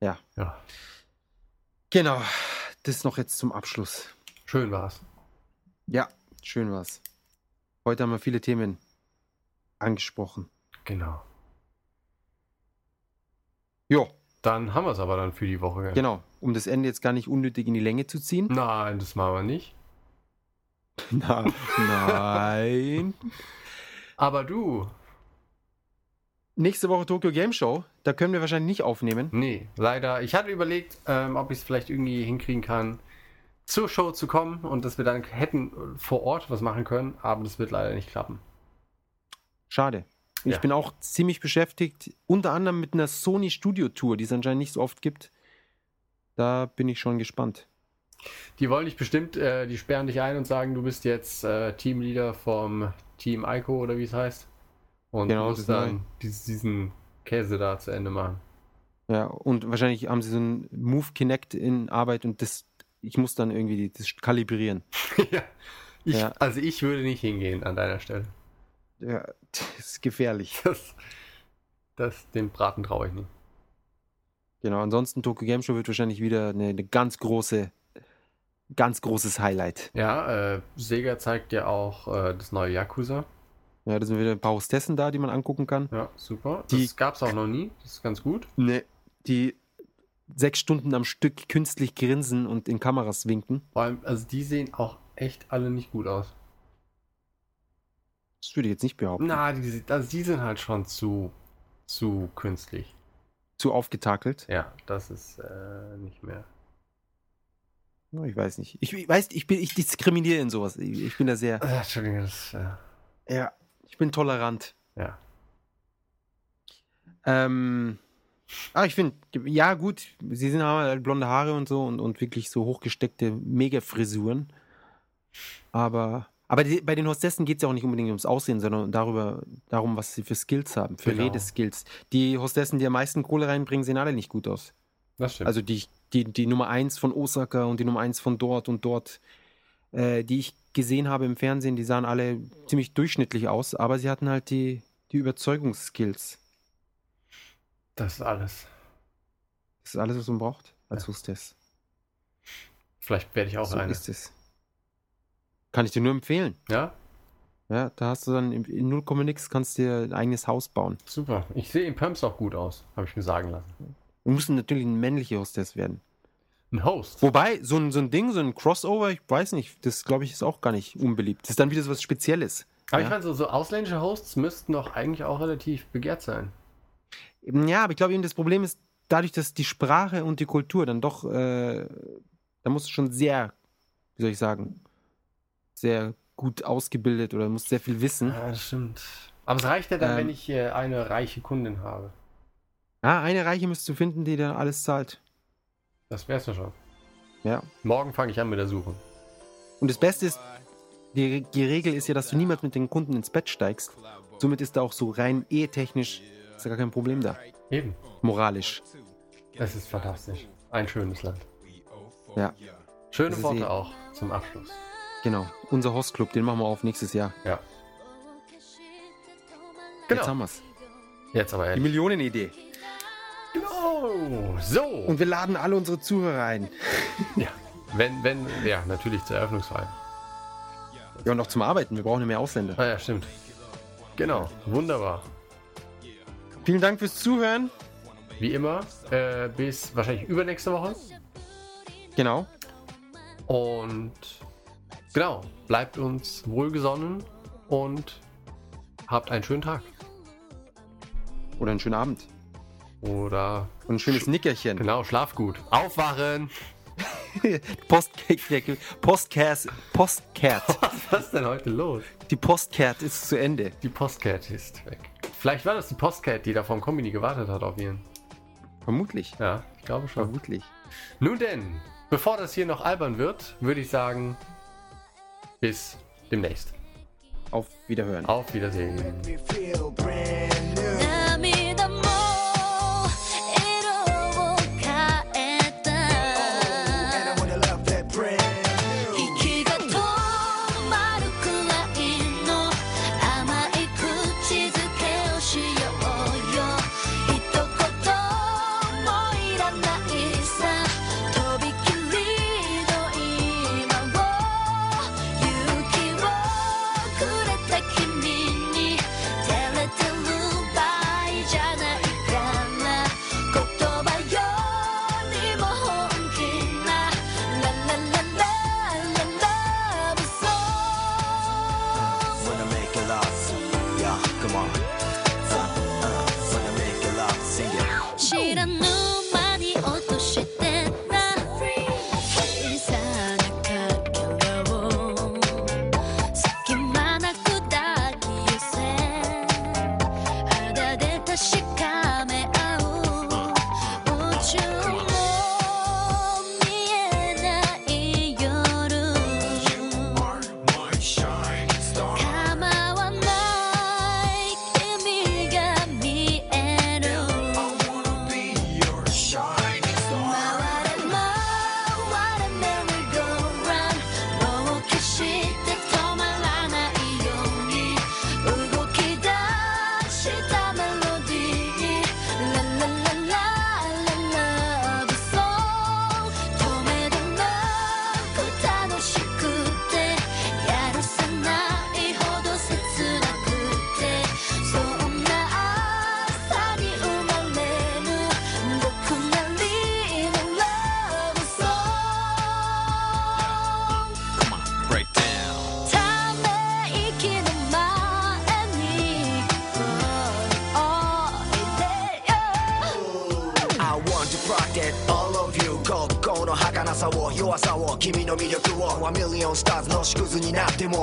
Ja. ja. Genau. Das noch jetzt zum Abschluss. Schön war's. Ja, schön war's. Heute haben wir viele Themen angesprochen. Genau. Jo. Dann haben wir es aber dann für die Woche. Genau. Um das Ende jetzt gar nicht unnötig in die Länge zu ziehen. Nein, das machen wir nicht. Na, nein. Aber du... Nächste Woche Tokyo Game Show, da können wir wahrscheinlich nicht aufnehmen. Nee, leider. Ich hatte überlegt, ähm, ob ich es vielleicht irgendwie hinkriegen kann, zur Show zu kommen und dass wir dann hätten vor Ort was machen können, aber das wird leider nicht klappen. Schade. Ich ja. bin auch ziemlich beschäftigt, unter anderem mit einer Sony Studio Tour, die es anscheinend nicht so oft gibt. Da bin ich schon gespannt. Die wollen dich bestimmt, äh, die sperren dich ein und sagen, du bist jetzt äh, Teamleader vom Team Ico oder wie es heißt. Und genau, muss dann diesen Käse da zu Ende machen. Ja, und wahrscheinlich haben sie so einen Move Kinect in Arbeit und das, ich muss dann irgendwie das kalibrieren. ja, ich, ja. Also ich würde nicht hingehen an deiner Stelle. Ja, das ist gefährlich. Das, das, dem Braten traue ich nicht. Genau, ansonsten Tokyo Game Show wird wahrscheinlich wieder eine, eine ganz große, ganz großes Highlight. Ja, äh, Sega zeigt ja auch äh, das neue Yakuza. Ja, da sind wieder ein paar Hostessen da, die man angucken kann. Ja, super. Die, das gab's auch noch nie. Das ist ganz gut. Ne, die sechs Stunden am Stück künstlich grinsen und in Kameras winken. Vor allem, also die sehen auch echt alle nicht gut aus. Das würde ich jetzt nicht behaupten. Na, die, also die sind halt schon zu, zu künstlich. Zu aufgetakelt? Ja, das ist äh, nicht mehr. Ich weiß nicht. Ich, ich weiß, ich bin, ich diskriminiere in sowas. Ich, ich bin da sehr... Äh, Entschuldigung, das... Äh, ja, ich bin tolerant. Ja. Ähm, ah, ich finde, ja gut, sie sind, haben halt blonde Haare und so und, und wirklich so hochgesteckte Mega-Frisuren. Aber, aber die, bei den Hostessen geht es ja auch nicht unbedingt ums Aussehen, sondern darüber, darum, was sie für Skills haben, für genau. Redeskills. Die Hostessen, die am meisten Kohle reinbringen, sehen alle nicht gut aus. Das stimmt. Also die, die, die Nummer eins von Osaka und die Nummer eins von dort und dort, äh, die ich gesehen habe im Fernsehen, die sahen alle ziemlich durchschnittlich aus, aber sie hatten halt die, die Überzeugungsskills. Das ist alles. Das ist alles, was man braucht als Hostess. Ja. Vielleicht werde ich auch so eine. Ist es. Kann ich dir nur empfehlen. Ja? Ja, da hast du dann in null Komma nix kannst dir ein eigenes Haus bauen. Super. Ich sehe in Pumps auch gut aus, habe ich mir sagen lassen. Du musst natürlich eine männliche Hostess werden. Ein Host. Wobei, so ein, so ein Ding, so ein Crossover, ich weiß nicht, das glaube ich ist auch gar nicht unbeliebt. Das ist dann wieder so was Spezielles. Aber ja? Ich meine, so, so ausländische Hosts müssten doch eigentlich auch relativ begehrt sein. Ja, aber ich glaube eben, das Problem ist, dadurch, dass die Sprache und die Kultur dann doch, äh, da musst du schon sehr, wie soll ich sagen, sehr gut ausgebildet oder musst sehr viel wissen. Ja, das stimmt. Aber es reicht ja dann, ähm, wenn ich äh, eine reiche Kundin habe. Ja, eine reiche müsstest du finden, die dann alles zahlt. Das wär's ja schon. Ja. Morgen fange ich an mit der Suche. Und das Beste ist, die, die Regel ist ja, dass du niemals mit den Kunden ins Bett steigst. Somit ist da auch so rein ehetechnisch ist da gar kein Problem da. Eben. Moralisch. Es ist fantastisch. Ein schönes Land. Ja. Schöne Worte eh auch zum Abschluss. Genau, unser Hostclub, den machen wir auf nächstes Jahr. Ja. Genau. Jetzt haben wir es. Jetzt aber ehrlich. Die Millionenidee. Genau. So. Und wir laden alle unsere Zuhörer ein. Ja, wenn, wenn, ja, natürlich zur Eröffnungsfeier. Ja, und auch zum Arbeiten. Wir brauchen mehr Ausländer. Ah ja, stimmt. Genau, wunderbar. Vielen Dank fürs Zuhören. Wie immer, äh, bis wahrscheinlich übernächste Woche. Genau. Und genau, bleibt uns wohlgesonnen und habt einen schönen Tag. Oder einen schönen Abend. Oder und ein schönes Nickerchen. Genau, schlaf gut. Aufwachen. Postcat. Postcat. Postcat. Was ist denn heute los? Die Postcat ist zu Ende. Die Postcat ist weg. Vielleicht war das die Postcat, die da vom Kombini gewartet hat auf ihren. Vermutlich. Ja, ich glaube schon. Vermutlich. Nun denn, bevor das hier noch albern wird, würde ich sagen, bis demnächst. Auf Wiederhören. Auf Wiedersehen. Come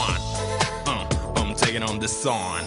on, um, I'm taking on this song.